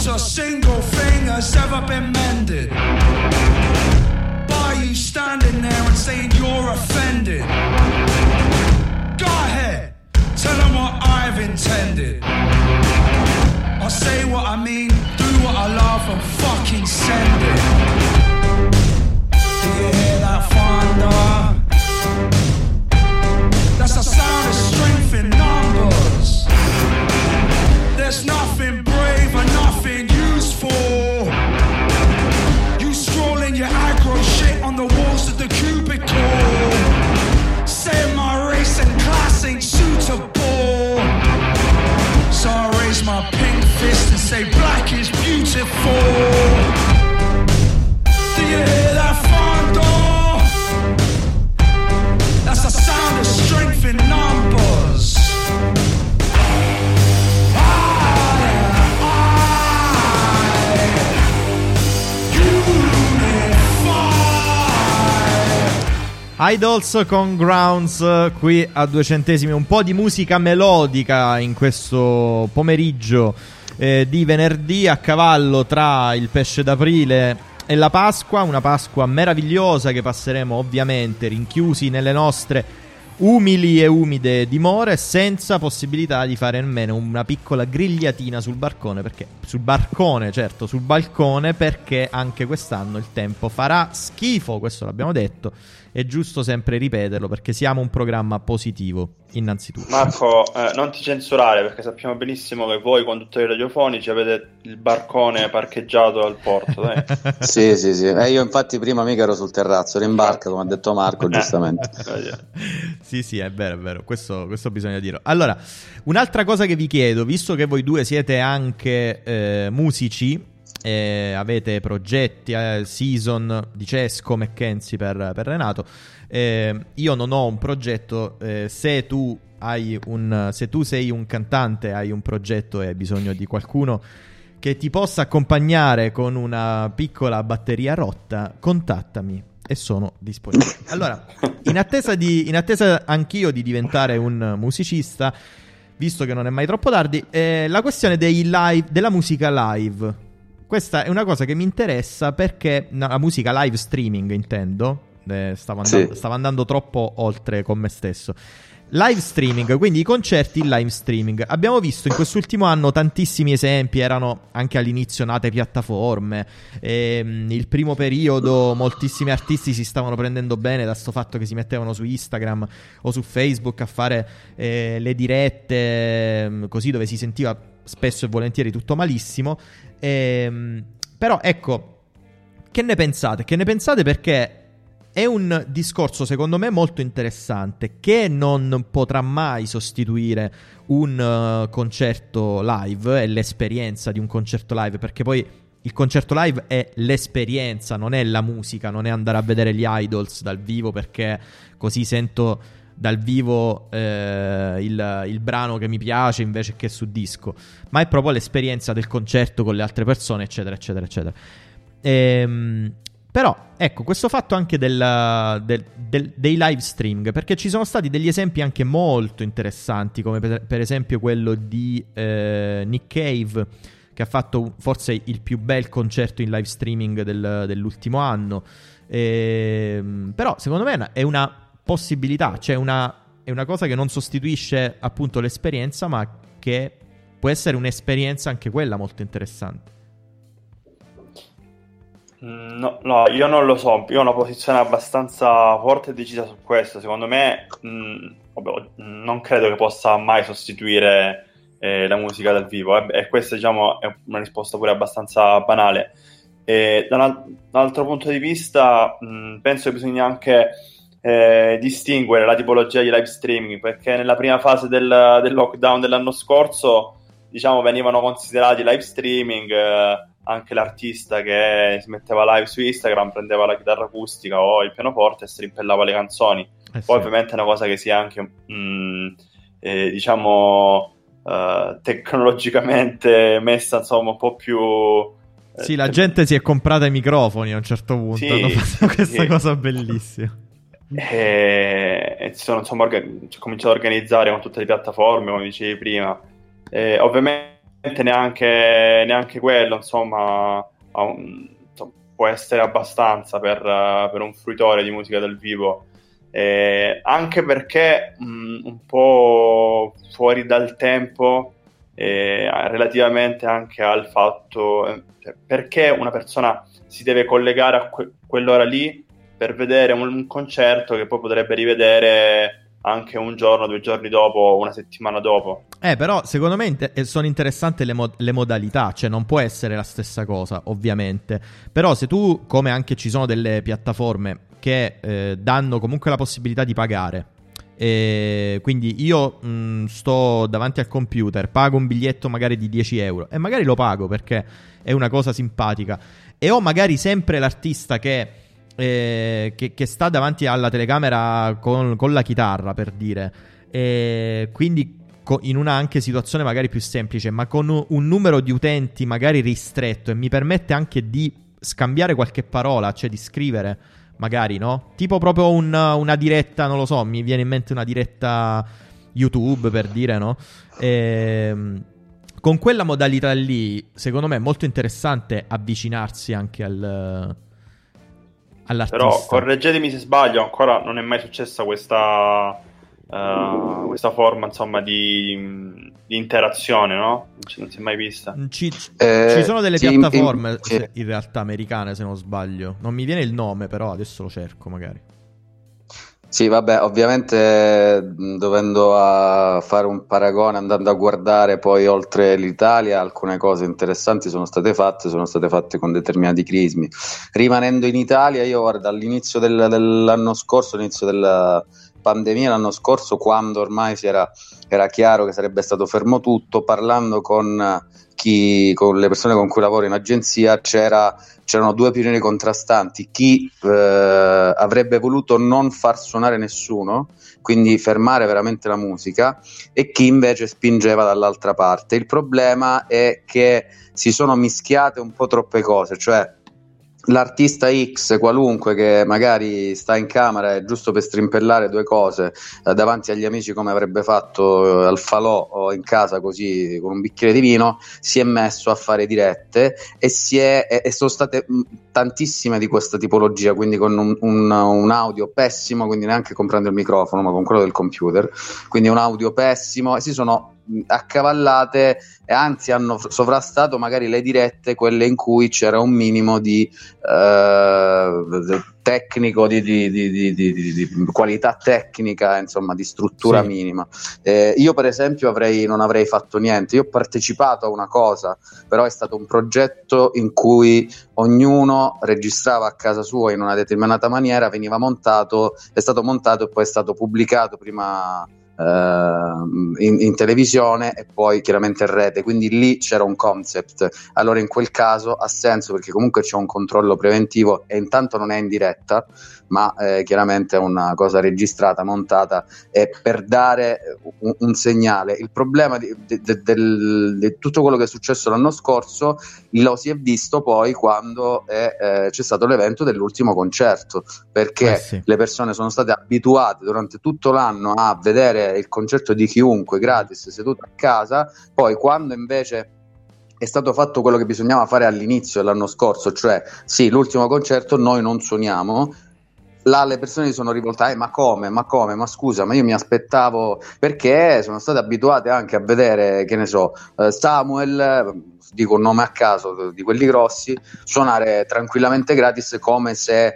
A single thing has ever been mended by you standing there and saying you're offended. Go ahead, tell them what I've intended. I'll say what I mean, do what I love and fucking send it. Do you hear that thunder? That's the sound of strength in numbers. There's nothing brave or nothing useful. You strolling your aggro shit on the walls of the cubicle, saying my race and class ain't suitable. So I raise my pink fist and say black is beautiful. Do you hear that thunder? That's the sound of strength in numbers. Idols con Grounds qui a 200°, un po' di musica melodica in questo pomeriggio di venerdì a cavallo tra il pesce d'aprile e la Pasqua, una Pasqua meravigliosa che passeremo ovviamente rinchiusi nelle nostre umili e umide dimore, senza possibilità di fare nemmeno una piccola grigliatina sul balcone, perché perché anche quest'anno il tempo farà schifo, questo l'abbiamo detto, è giusto sempre ripeterlo perché siamo un programma positivo innanzitutto. Marco, non ti censurare, perché sappiamo benissimo che voi conduttori radiofonici avete il barcone parcheggiato al porto, dai. Sì. Io infatti prima mica ero sul terrazzo, ero in barca, come ha detto Marco giustamente. Sì, è vero, questo bisogna dirlo. Allora, un'altra cosa che vi chiedo, visto che voi due siete anche musici, avete progetti, season di Cesco, McKenzie per Renato, io non ho un progetto, se tu sei un cantante, hai un progetto e hai bisogno di qualcuno che ti possa accompagnare con una piccola batteria rotta, contattami e sono disponibile. Allora, in attesa anch'io di diventare un musicista, visto che non è mai troppo tardi, la questione dei live, della musica live. Questa è una cosa che mi interessa perché la musica live streaming, intendo, stavo andando troppo oltre con me stesso. Live streaming, quindi i concerti in live streaming. Abbiamo visto in quest'ultimo anno tantissimi esempi, erano anche all'inizio nate piattaforme, il primo periodo moltissimi artisti si stavano prendendo bene da sto fatto che si mettevano su Instagram o su Facebook a fare le dirette, così, dove si sentiva spesso e volentieri tutto malissimo. Però ecco, che ne pensate, perché è un discorso secondo me molto interessante che non potrà mai sostituire un concerto live e l'esperienza di un concerto live, perché poi il concerto live è l'esperienza, non è la musica, non è andare a vedere gli Idols dal vivo perché così sento dal vivo il brano che mi piace invece che su disco, ma è proprio l'esperienza del concerto con le altre persone, eccetera eccetera eccetera. Però ecco, questo fatto anche dei live streaming, perché ci sono stati degli esempi anche molto interessanti, come per esempio quello di Nick Cave, che ha fatto forse il più bel concerto in live streaming dell'ultimo anno. Però secondo me è una possibilità, cioè è una cosa che non sostituisce appunto l'esperienza, ma che può essere un'esperienza anche quella molto interessante. No, io non lo so, io ho una posizione abbastanza forte e decisa su questo. Secondo me non credo che possa mai sostituire la musica dal vivo, e questa, diciamo, è una risposta pure abbastanza banale. Da un altro punto di vista penso che bisogna anche distinguere la tipologia di live streaming, perché nella prima fase del lockdown dell'anno scorso, diciamo, venivano considerati live streaming anche l'artista che si metteva live su Instagram, prendeva la chitarra acustica o il pianoforte e strimpellava le canzoni. Poi ovviamente è una cosa che sia anche tecnologicamente messa, insomma, un po' più... Sì, la gente si è comprata i microfoni a un certo punto, questa cosa bellissima. E si sono cominciato a organizzare con tutte le piattaforme, come dicevi prima, ovviamente neanche quello può essere abbastanza per un fruitore di musica dal vivo, anche perché un po' fuori dal tempo, relativamente anche al fatto perché una persona si deve collegare a quell'ora lì per vedere un concerto che poi potrebbe rivedere anche un giorno, 2 giorni dopo, una settimana dopo. Però secondo me sono interessanti le modalità, cioè non può essere la stessa cosa ovviamente, però se tu, come anche ci sono delle piattaforme che danno comunque la possibilità di pagare, quindi io sto davanti al computer, pago un biglietto magari di 10 euro e magari lo pago perché è una cosa simpatica, e ho magari sempre l'artista che sta davanti alla telecamera con la chitarra, per dire, quindi in una anche situazione magari più semplice, ma con un numero di utenti magari ristretto, e mi permette anche di scambiare qualche parola, cioè di scrivere magari, no? Tipo proprio una diretta, non lo so, mi viene in mente una diretta YouTube, per dire, no? Con quella modalità lì secondo me è molto interessante avvicinarsi anche all'artista. Però correggetemi se sbaglio, ancora non è mai successa questa questa forma insomma di interazione, no? Non si è mai vista. Ci sono delle piattaforme in realtà americane, se non sbaglio, non mi viene il nome però adesso lo cerco magari. Sì, vabbè, ovviamente dovendo a fare un paragone, andando a guardare poi oltre l'Italia, alcune cose interessanti sono state fatte con determinati crismi. Rimanendo in Italia, io guarda, all'inizio dell'anno scorso, all'inizio della pandemia l'anno scorso, quando ormai era chiaro che sarebbe stato fermo tutto, parlando con le persone con cui lavoro in agenzia c'erano due opinioni contrastanti: chi avrebbe voluto non far suonare nessuno, quindi fermare veramente la musica, e chi invece spingeva dall'altra parte. Il problema è che si sono mischiate un po' troppe cose, cioè l'artista X qualunque che magari sta in camera è giusto per strimpellare due cose davanti agli amici, come avrebbe fatto al falò o in casa così con un bicchiere di vino, si è messo a fare dirette e sono state tantissime di questa tipologia, quindi con un audio pessimo, quindi neanche comprando il microfono ma con quello del computer, quindi un audio pessimo, e si sono accavallate e anzi hanno sovrastato magari le dirette, quelle in cui c'era un minimo di tecnico, di qualità tecnica, insomma di struttura minima. Io per esempio non avrei fatto niente. Io ho partecipato a una cosa, però è stato un progetto in cui ognuno registrava a casa sua in una determinata maniera, veniva montato, è stato montato e poi è stato pubblicato prima in televisione e poi chiaramente in rete, quindi lì c'era un concept. Allora in quel caso ha senso, perché comunque c'è un controllo preventivo e intanto non è in diretta, ma chiaramente è una cosa registrata, montata, e per dare un segnale. Il problema di tutto quello che è successo l'anno scorso lo si è visto poi quando c'è stato l'evento dell'ultimo concerto, perché le persone sono state abituate durante tutto l'anno a vedere il concerto di chiunque gratis seduto a casa. Poi quando invece è stato fatto quello che bisognava fare all'inizio dell'anno scorso, cioè sì, l'ultimo concerto noi non suoniamo, là le persone si sono rivoltate, ma io mi aspettavo, perché sono state abituate anche a vedere, che ne so, Samuel, dico un nome a caso di quelli grossi, suonare tranquillamente gratis come se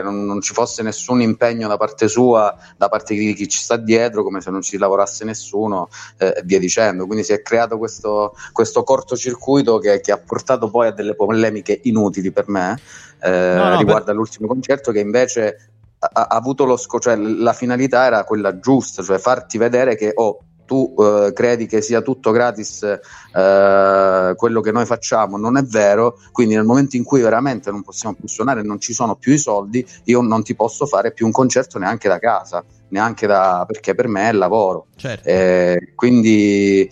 non ci fosse nessun impegno da parte sua, da parte di chi ci sta dietro, come se non ci lavorasse nessuno e via dicendo. Quindi si è creato questo cortocircuito che ha portato poi a delle polemiche inutili per me riguardo all'ultimo concerto, che invece ha avuto cioè la finalità era quella giusta, cioè farti vedere che tu credi che sia tutto gratis quello che noi facciamo, non è vero, quindi nel momento in cui veramente non possiamo più suonare, non ci sono più i soldi, io non ti posso fare più un concerto neanche da casa, perché per me è lavoro. Certo. Quindi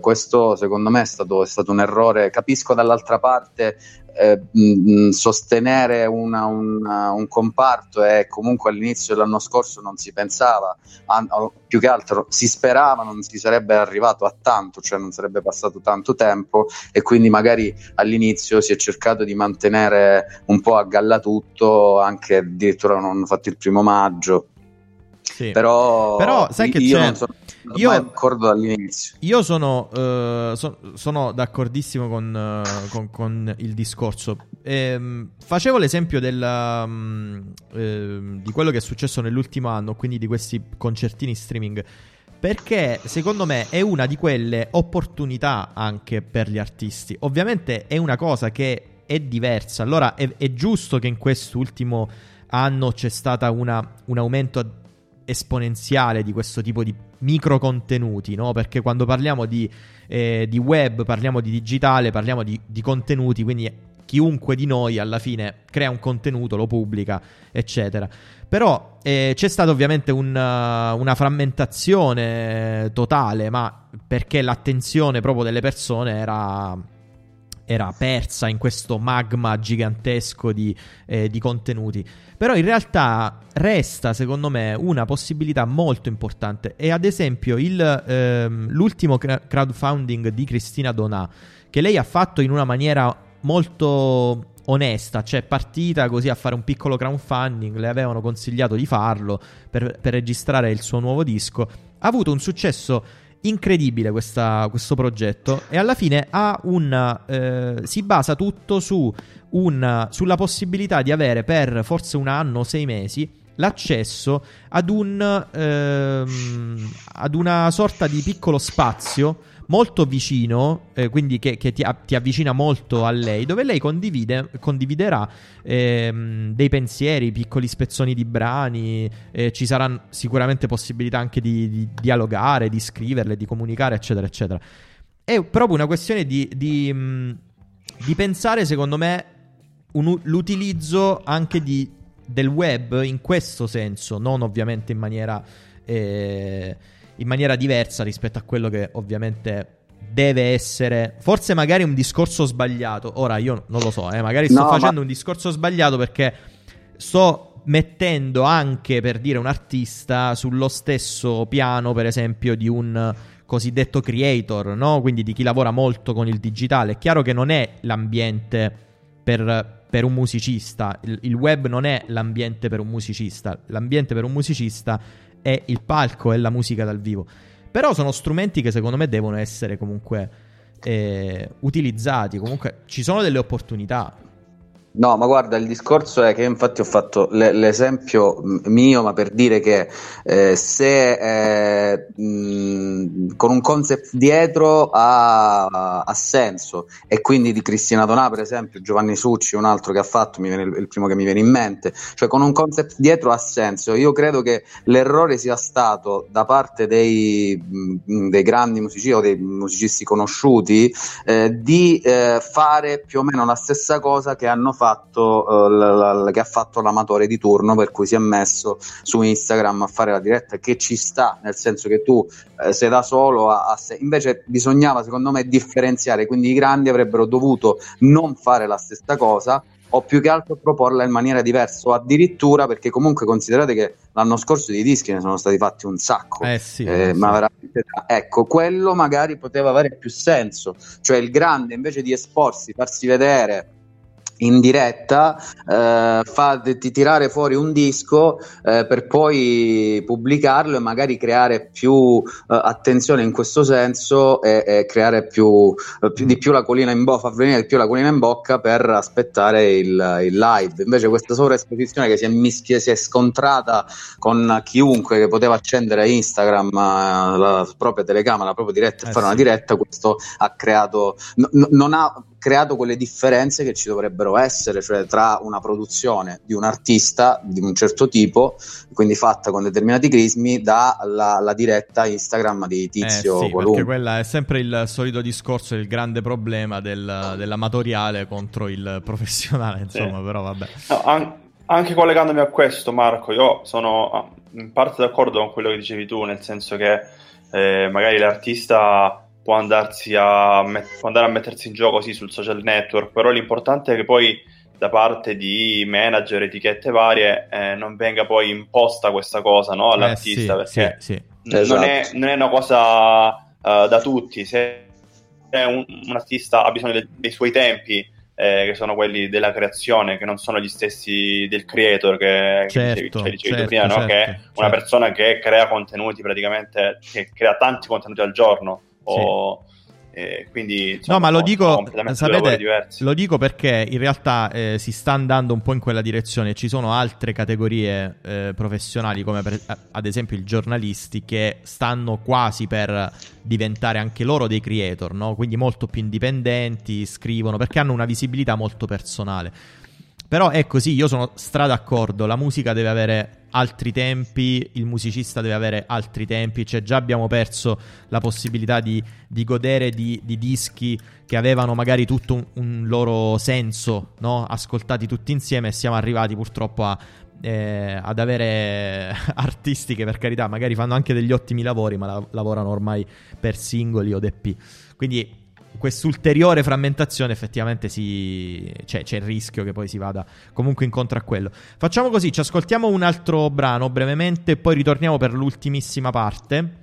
questo secondo me è stato un errore. Capisco dall'altra parte sostenere un comparto, e comunque all'inizio dell'anno scorso non si pensava, più che altro si sperava non si sarebbe arrivato a tanto, cioè non sarebbe passato tanto tempo, e quindi magari all'inizio si è cercato di mantenere un po' a galla tutto, anche addirittura non hanno fatto il 1° maggio. Sì. Però sai che io non sono d'accordo dall'inizio. Io sono d'accordissimo con il discorso. Facevo l'esempio di quello che è successo nell'ultimo anno, quindi di questi concertini streaming, perché secondo me è una di quelle opportunità anche per gli artisti. Ovviamente è una cosa che è diversa. Allora è giusto che in quest'ultimo anno c'è stata un aumento esponenziale di questo tipo di micro contenuti, no? Perché quando parliamo di web, parliamo di digitale, parliamo di contenuti, quindi chiunque di noi alla fine crea un contenuto, lo pubblica, eccetera. Però c'è stata ovviamente una frammentazione totale, ma perché l'attenzione proprio delle persone era persa in questo magma gigantesco di contenuti. Però in realtà resta, secondo me, una possibilità molto importante. E ad esempio l'ultimo crowdfunding di Cristina Donà, che lei ha fatto in una maniera molto onesta, cioè partita così a fare un piccolo crowdfunding, le avevano consigliato di farlo per registrare il suo nuovo disco. Ha avuto un successo incredibile questo progetto, e alla fine ha si basa tutto sulla possibilità di avere per forse un anno o 6 mesi l'accesso ad una sorta di piccolo spazio molto vicino, quindi che ti avvicina molto a lei, dove lei condividerà dei pensieri, piccoli spezzoni di brani, ci saranno sicuramente possibilità anche di dialogare, di scriverle, di comunicare, eccetera eccetera. È proprio una questione di pensare, secondo me, l'utilizzo anche del web in questo senso, non ovviamente in maniera diversa rispetto a quello che ovviamente deve essere, forse magari un discorso sbagliato. Ora io non lo so, magari sto facendo un discorso sbagliato, perché sto mettendo anche, per dire, un artista sullo stesso piano, per esempio, di un cosiddetto creator, no? Quindi di chi lavora molto con il digitale. È chiaro che non è l'ambiente per un musicista, il web non è l'ambiente per un musicista. L'ambiente per un musicista è il palco, è la musica dal vivo. Però sono strumenti che secondo me devono essere comunque utilizzati. Comunque ci sono delle opportunità. No, ma guarda, il discorso è che infatti ho fatto l'esempio mio, ma per dire che se con un concept dietro ha senso. E quindi di Cristina Donà, per esempio, Giovanni Succi, un altro che ha fatto, mi viene il primo che mi viene in mente, cioè con un concept dietro ha senso. Io credo che l'errore sia stato da parte dei grandi musicisti o dei musicisti conosciuti di fare più o meno la stessa cosa che hanno fatto che ha fatto l'amatore di turno, per cui si è messo su Instagram a fare la diretta, che ci sta, nel senso che tu sei da solo invece bisognava, secondo me, differenziare. Quindi i grandi avrebbero dovuto non fare la stessa cosa, o più che altro proporla in maniera diversa, o addirittura, perché comunque considerate che l'anno scorso di dischi ne sono stati fatti un sacco, sì. Ma veramente, ecco, quello magari poteva avere più senso, cioè il grande, invece di esporsi, farsi vedere in diretta, tirare fuori un disco per poi pubblicarlo e magari creare più attenzione in questo senso, e creare più la collina in bocca, far venire più la collina in bocca per aspettare il live. Invece questa sovraesposizione che si è scontrata con chiunque che poteva accendere Instagram, la propria telecamera, la propria diretta, e fare una diretta, questo ha creato non ha creato quelle differenze che ci dovrebbero essere, cioè tra una produzione di un artista di un certo tipo, quindi fatta con determinati crismi, dalla diretta Instagram di tizio qualunque. Perché quella è sempre il solito discorso, il grande problema dell'amatoriale contro il professionale, insomma, sì. Però vabbè. No, anche collegandomi a questo, Marco, io sono in parte d'accordo con quello che dicevi tu, nel senso che magari l'artista può andare a mettersi in gioco sì sul social network, però l'importante è che poi da parte di manager, etichette varie, non venga poi imposta questa cosa, no, all'artista, perché esatto. non è una cosa da tutti. Se un artista ha bisogno dei suoi tempi, che sono quelli della creazione, che non sono gli stessi del creator, che una persona che crea contenuti, praticamente che crea tanti contenuti al giorno. Quindi insomma, no, ma lo dico, sapete, lo dico perché in realtà si sta andando un po' in quella direzione. Ci sono altre categorie professionali, come ad esempio i giornalisti, che stanno quasi per diventare anche loro dei creator, no? Quindi molto più indipendenti, scrivono perché hanno una visibilità molto personale. Però ecco, sì, io sono d'accordo, la musica deve avere altri tempi, il musicista deve avere altri tempi, cioè già abbiamo perso la possibilità di godere di dischi che avevano magari tutto un loro senso, no? Ascoltati tutti insieme, e siamo arrivati purtroppo ad avere artisti che, per carità, magari fanno anche degli ottimi lavori, ma lavorano ormai per singoli o EP. Quindi quest'ulteriore frammentazione effettivamente c'è il rischio che poi si vada comunque incontro a quello. Facciamo così, ci ascoltiamo un altro brano brevemente, poi ritorniamo per l'ultimissima parte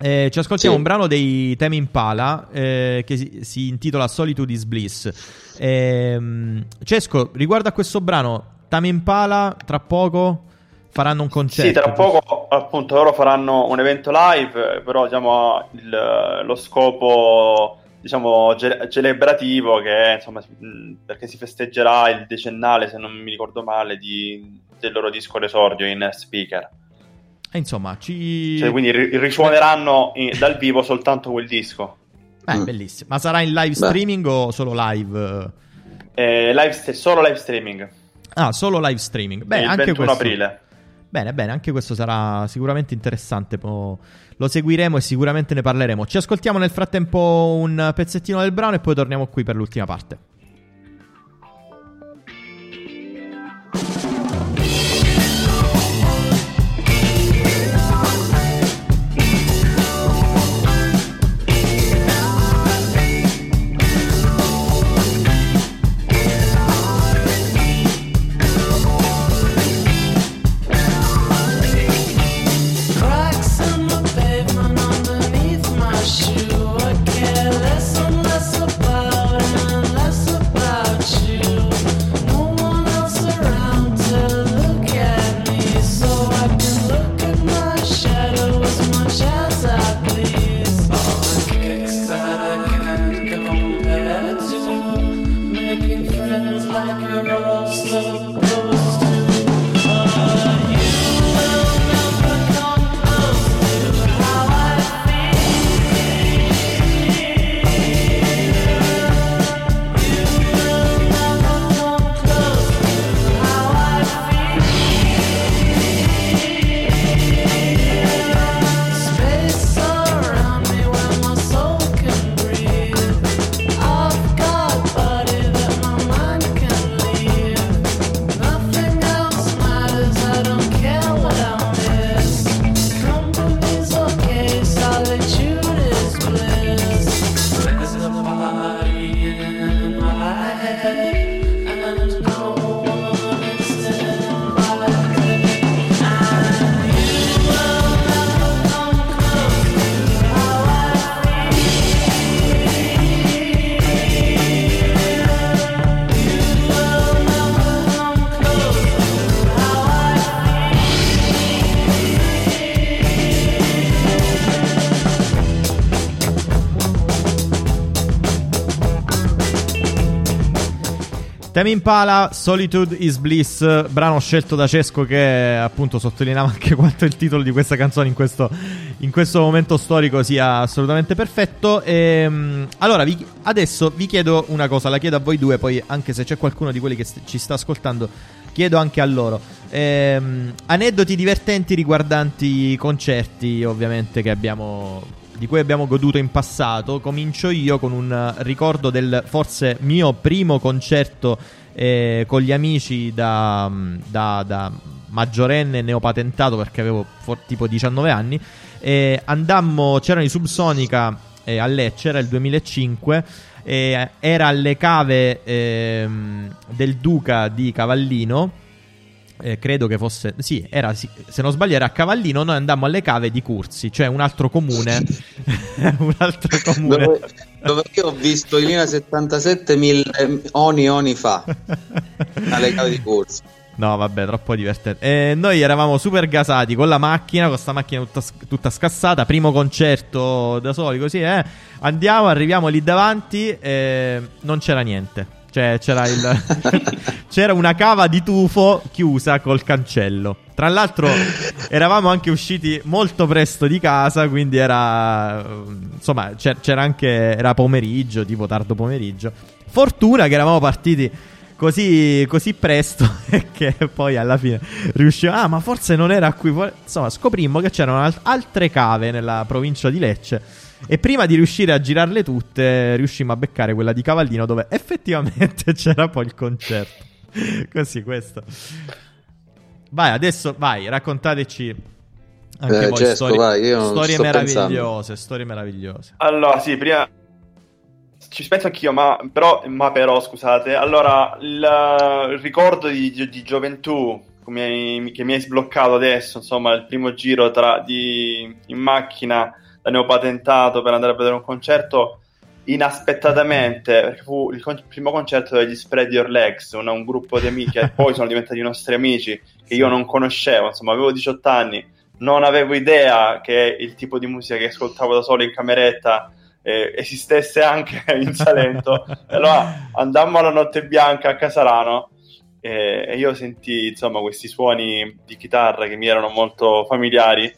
Ci ascoltiamo un brano dei Tame Impala che si intitola Solitude is Bliss. Cesco, riguardo a questo brano, Tame Impala tra poco faranno un concerto. Sì, tra poco appunto loro faranno un evento live, però diciamo lo scopo diciamo celebrativo che insomma perché si festeggerà il decennale, se non mi ricordo male, del loro disco d'esordio in speaker. Insomma, quindi risuoneranno dal vivo soltanto quel disco. Bellissimo. Ma sarà in live streaming o solo live? Solo live streaming. Ah, solo live streaming. Beh, il anche 21 questo... aprile. Bene, anche questo sarà sicuramente interessante. Lo seguiremo e sicuramente ne parleremo. Ci ascoltiamo nel frattempo un pezzettino del brano e poi torniamo qui per l'ultima parte. Tame Impala, Solitude is Bliss, brano scelto da Cesco che appunto sottolineava anche quanto il titolo di questa canzone in questo momento storico sia assolutamente perfetto. Allora adesso vi chiedo una cosa, la chiedo a voi due, poi anche se c'è qualcuno di quelli che ci sta ascoltando chiedo anche a loro aneddoti divertenti riguardanti i concerti ovviamente di cui abbiamo goduto in passato. Comincio io con un ricordo del forse mio primo concerto con gli amici da maggiorenne neopatentato, perché avevo tipo 19 anni. Andammo, c'erano i Subsonica a Lecce, era il 2005, era alle cave del Duca di Cavallino. Credo che fosse, sì, era, se non sbaglio era a Cavallino. Noi andammo alle cave di Curzi, cioè un altro comune dove io ho visto Elina 77.000 oni fa alle cave di Curzi. No vabbè, troppo divertente. Noi eravamo super gasati con la macchina, con sta macchina tutta scassata, primo concerto da soli così, andiamo, arriviamo lì davanti, non c'era niente. Cioè, c'era una cava di tufo chiusa col cancello. Tra l'altro eravamo anche usciti molto presto di casa, quindi era, insomma, c'era anche, era pomeriggio, tipo tardo pomeriggio. Fortuna che eravamo partiti così presto che poi alla fine riuscivamo. Ah, ma forse non era qui. Insomma, scoprimmo che c'erano altre cave nella provincia di Lecce. E prima di riuscire a girarle tutte, riuscimmo a beccare quella di Cavallino, dove effettivamente c'era poi il concerto. Così, questo. Vai, adesso vai, raccontateci anche voi, Cesco, storie meravigliose, storie meravigliose. Allora, sì, prima ci penso anch'io, però scusate. Allora, il ricordo di gioventù che mi hai sbloccato adesso, insomma, il primo giro in macchina l'avevo patentato per andare a vedere un concerto inaspettatamente, perché fu il primo concerto degli Spread Your Legs, un gruppo di amiche e poi sono diventati nostri amici, che io non conoscevo, insomma avevo 18 anni, non avevo idea che il tipo di musica che ascoltavo da solo in cameretta esistesse anche in Salento. Allora andammo alla Notte Bianca a Casarano e io sentii, insomma, questi suoni di chitarra che mi erano molto familiari.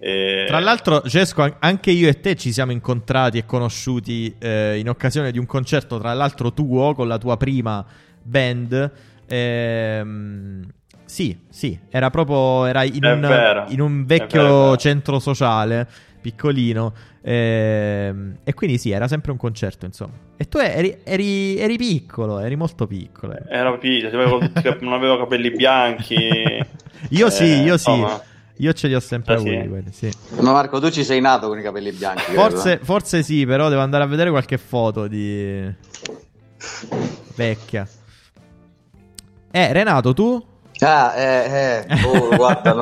Tra l'altro, Cesco, anche io e te ci siamo incontrati e conosciuti in occasione di un concerto, tra l'altro tuo, con la tua prima band. Sì, era proprio in un vecchio centro sociale piccolino, e quindi sì, era sempre un concerto, insomma. E tu eri piccolo, eri molto piccolo. Ero piccolo, non avevo capelli bianchi. Io sì. Io ce li ho sempre avuti, quelli, sì. Ma Marco, tu ci sei nato con i capelli bianchi? Forse sì, però devo andare a vedere qualche foto di vecchia. Renato, tu? Guarda,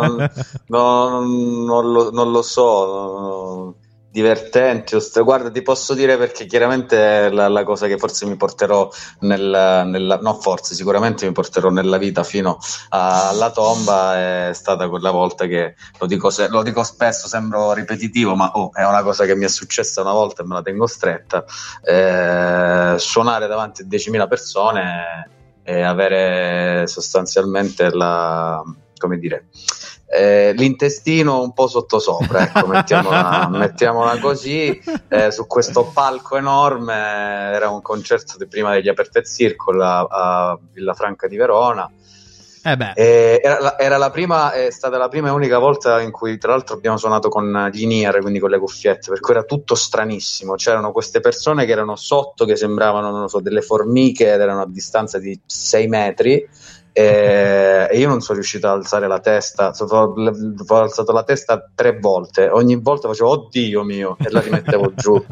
non lo so. Divertente, guarda, ti posso dire, perché chiaramente è la cosa che forse mi porterò sicuramente mi porterò nella vita fino alla tomba, è stata quella volta che, lo dico spesso, sembro ripetitivo, ma è una cosa che mi è successa una volta e me la tengo stretta, suonare davanti a 10.000 persone e avere sostanzialmente l'intestino un po' sottosopra, ecco, mettiamola così, su questo palco enorme. Era un concerto prima degli Aperture Circle a Villa Franca di Verona. È stata la prima e unica volta in cui, tra l'altro, abbiamo suonato con gli in-ear, quindi con le cuffiette, per cui era tutto stranissimo. C'erano queste persone che erano sotto, che sembravano, non lo so, delle formiche, ed erano a distanza di 6 metri. E io non sono riuscito ad alzare la testa, ho alzato la testa 3 volte, ogni volta facevo oddio mio e la rimettevo giù.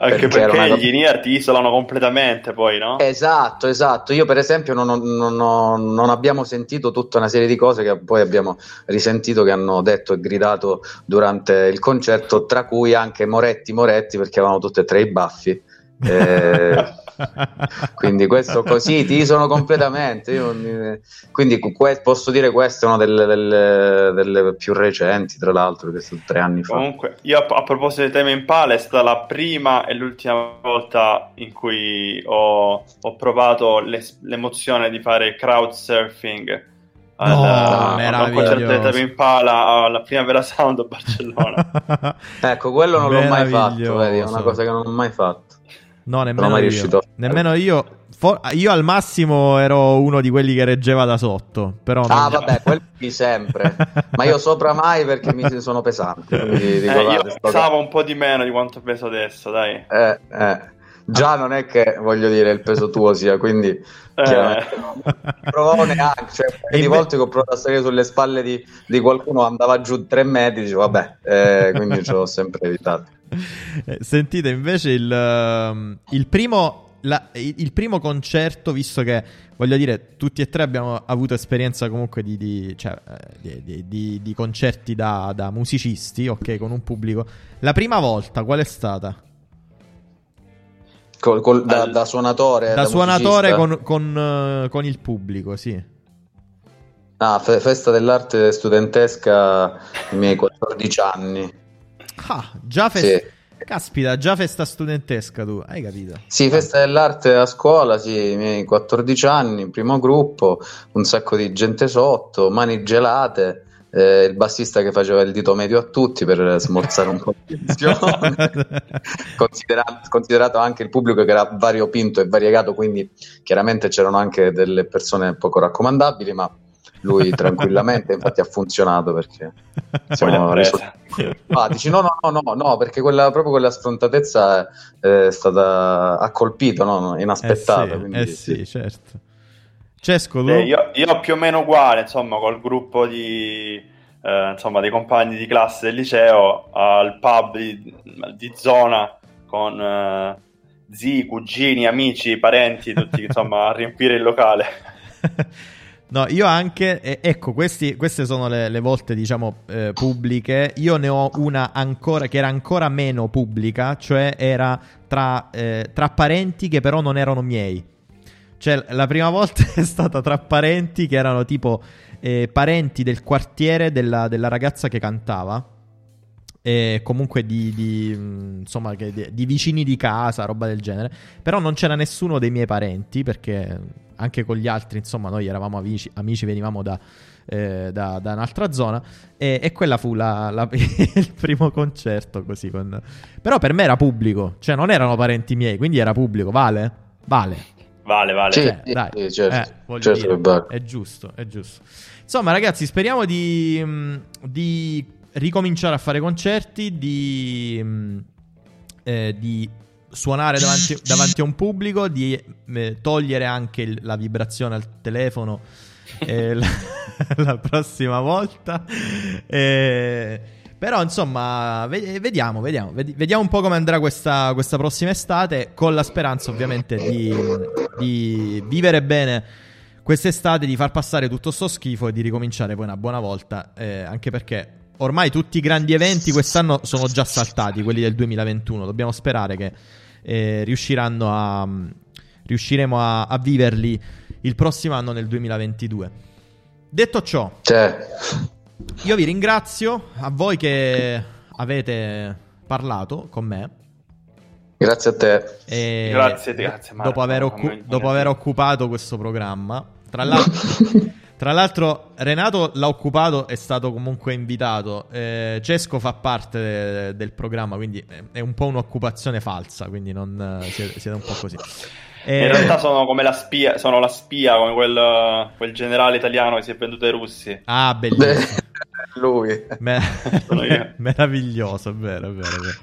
Anche perché gli in-ear ti isolano completamente, poi, no? Esatto, io per esempio non abbiamo sentito tutta una serie di cose che poi abbiamo risentito, che hanno detto e gridato durante il concerto, tra cui anche Moretti, perché avevano tutti e 3 i baffi. Quindi questo così ti isolano completamente. Quindi posso dire, questa è una delle più recenti, tra l'altro, perché sono 3 anni fa. Comunque, io a proposito di Tame Impala, è stata la prima e l'ultima volta in cui ho provato l'emozione di fare crowdsurfing al concerto di Tame Impala alla Primavera Sound a Barcellona. Ecco, quello non l'ho mai fatto, vedi, è una cosa che non ho mai fatto. No, nemmeno io. Io al massimo ero uno di quelli che reggeva da sotto, però vabbè, quelli sempre. Ma io sopra mai, perché mi sono pesante. Io pesavo un po' di meno di quanto peso adesso, dai. Già non è che, voglio dire, il peso tuo sia, quindi non provavo neanche, volte che ho provato a salire sulle spalle di qualcuno, andava giù 3 metri, dicevo vabbè, quindi ce l'ho sempre evitato. Sentite, invece il primo concerto, visto che, voglio dire, tutti e 3 abbiamo avuto esperienza comunque di concerti da musicisti, ok, con un pubblico, la prima volta qual è stata? Da suonatore, da suonatore con il pubblico, sì. Festa dell'arte studentesca, i miei 14 anni. Caspita, già festa studentesca, tu hai capito? Sì, festa dell'arte a scuola, sì, i miei 14 anni, primo gruppo, un sacco di gente sotto, mani gelate. Il bassista che faceva il dito medio a tutti per smorzare un po' di tensione. Considerato anche il pubblico che era variopinto e variegato, quindi chiaramente c'erano anche delle persone poco raccomandabili, ma lui tranquillamente, infatti ha funzionato, perché siamo dici no, perché proprio quella sfrontatezza è stata, ha colpito, no? Inaspettata, sì, certo. Cesco, io più o meno uguale, insomma, col gruppo dei compagni di classe del liceo al pub di zona, con zii, cugini, amici, parenti, tutti insomma a riempire il locale. No, io anche, ecco, queste sono le volte, diciamo, pubbliche. Io ne ho una ancora, che era ancora meno pubblica, cioè era tra parenti che però non erano miei. Cioè, la prima volta è stata tra parenti che erano tipo parenti del quartiere della ragazza che cantava. E comunque insomma, di vicini di casa, roba del genere. Però non c'era nessuno dei miei parenti, perché anche con gli altri, insomma, noi eravamo amici, venivamo da un'altra zona. E quella fu il primo concerto così Però per me era pubblico, cioè non erano parenti miei, quindi era pubblico. Vale. Dai. Certo, è giusto. Insomma, ragazzi, speriamo di ricominciare a fare concerti, di suonare davanti a un pubblico, di togliere anche la vibrazione al telefono la prossima volta. Però insomma vediamo un po' come andrà questa prossima estate, con la speranza ovviamente di vivere bene quest'estate, di far passare tutto sto schifo e di ricominciare poi una buona volta, anche perché ormai tutti i grandi eventi quest'anno sono già saltati, quelli del 2021. Dobbiamo sperare che riusciremo a viverli il prossimo anno, nel 2022. Detto ciò, io vi ringrazio, a voi che avete parlato con me. Grazie a te. E grazie Marco, dopo aver occupato questo programma, tra l'altro... Tra l'altro Renato l'ha occupato, è stato comunque invitato, Cesco fa parte del programma, quindi è un po' un'occupazione falsa, quindi non siete un po' così. In realtà sono come la spia, come quel generale italiano che si è venduto ai russi. Ah, bellissimo. Lui. Meraviglioso, è vero, è vero, è vero.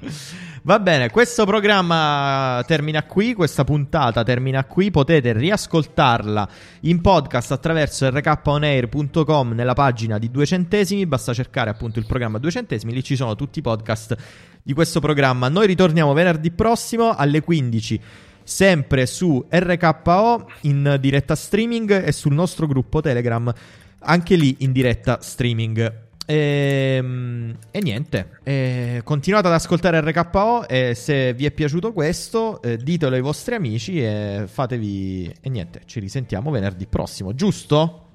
Va bene, questo programma termina qui, questa puntata termina qui. Potete riascoltarla in podcast attraverso rkoneair.com, nella pagina di 2 centesimi. Basta cercare appunto il programma 2 centesimi, lì ci sono tutti i podcast di questo programma. Noi ritorniamo venerdì prossimo alle 15, sempre su RKO in diretta streaming, e sul nostro gruppo Telegram, anche lì in diretta streaming. E niente, continuate ad ascoltare RKO, e se vi è piaciuto questo ditelo ai vostri amici e fatevi, e niente, ci risentiamo venerdì prossimo, giusto?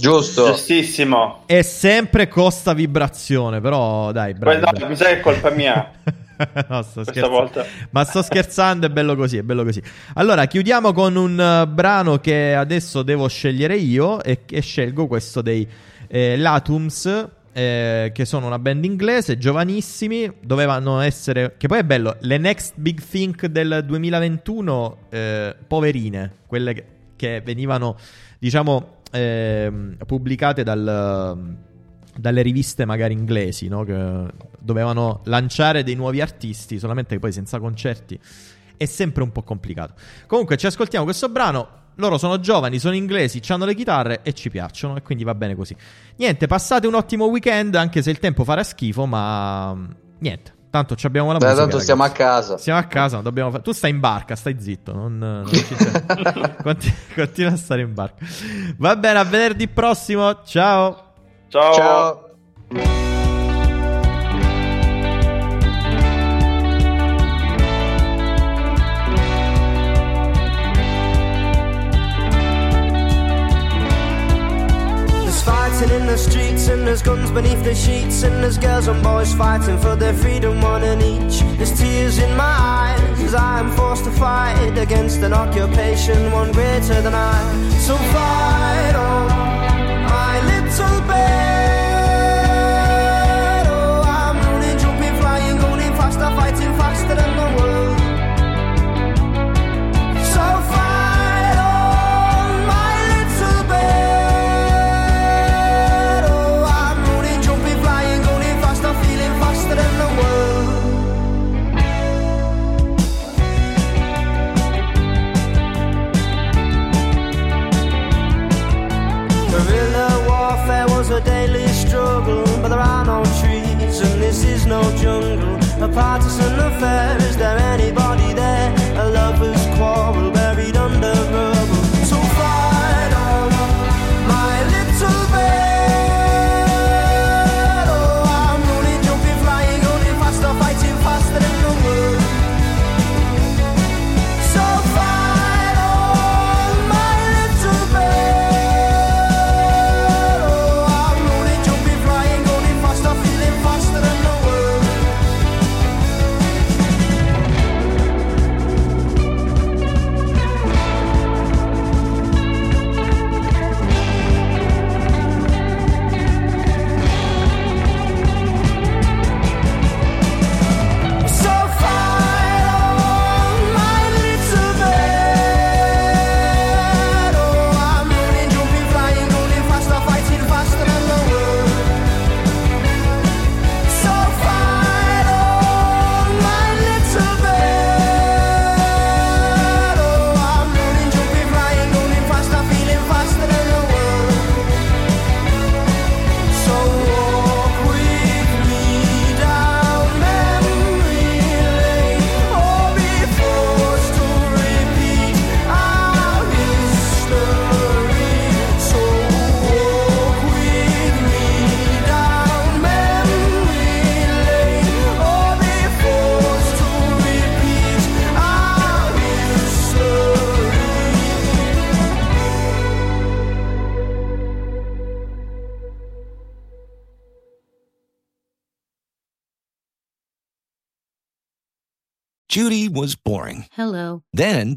Giustissimo. E sempre costa vibrazione, però dai, bravi. Mi sa che è colpa mia. No, questa volta. Ma sto scherzando, è bello così. Allora chiudiamo con un brano che adesso devo scegliere io, e scelgo questo dei L'Atums, che sono una band inglese, giovanissimi, dovevano essere, che poi è bello, le next big thing del 2021, poverine, quelle che venivano, diciamo, pubblicate dalle riviste magari inglesi, no? Che dovevano lanciare dei nuovi artisti, solamente che poi senza concerti è sempre un po' complicato. Comunque ci ascoltiamo questo brano, loro sono giovani, sono inglesi, hanno le chitarre e ci piacciono, e quindi va bene così. Niente, passate un ottimo weekend, anche se il tempo farà schifo, ma niente, tanto ci abbiamo la musica, tanto ragazzi. siamo a casa, dobbiamo tu stai in barca, stai zitto, non ci continua a stare in barca. Va bene, a venerdì prossimo, ciao. In the streets, and there's guns beneath the sheets, and there's girls and boys fighting for their freedom, one in each. There's tears in my eyes as I am forced to fight against an occupation, one greater than I. So fight on, my little bird. Oh, I'm running, jumping, flying, going faster, fighting faster than the world. A daily struggle, but there are no trees and this is no jungle. A partisan affair, is there anybody there? A lover's quarrel buried under rubble. So fight on. Judy was boring. Hello. Then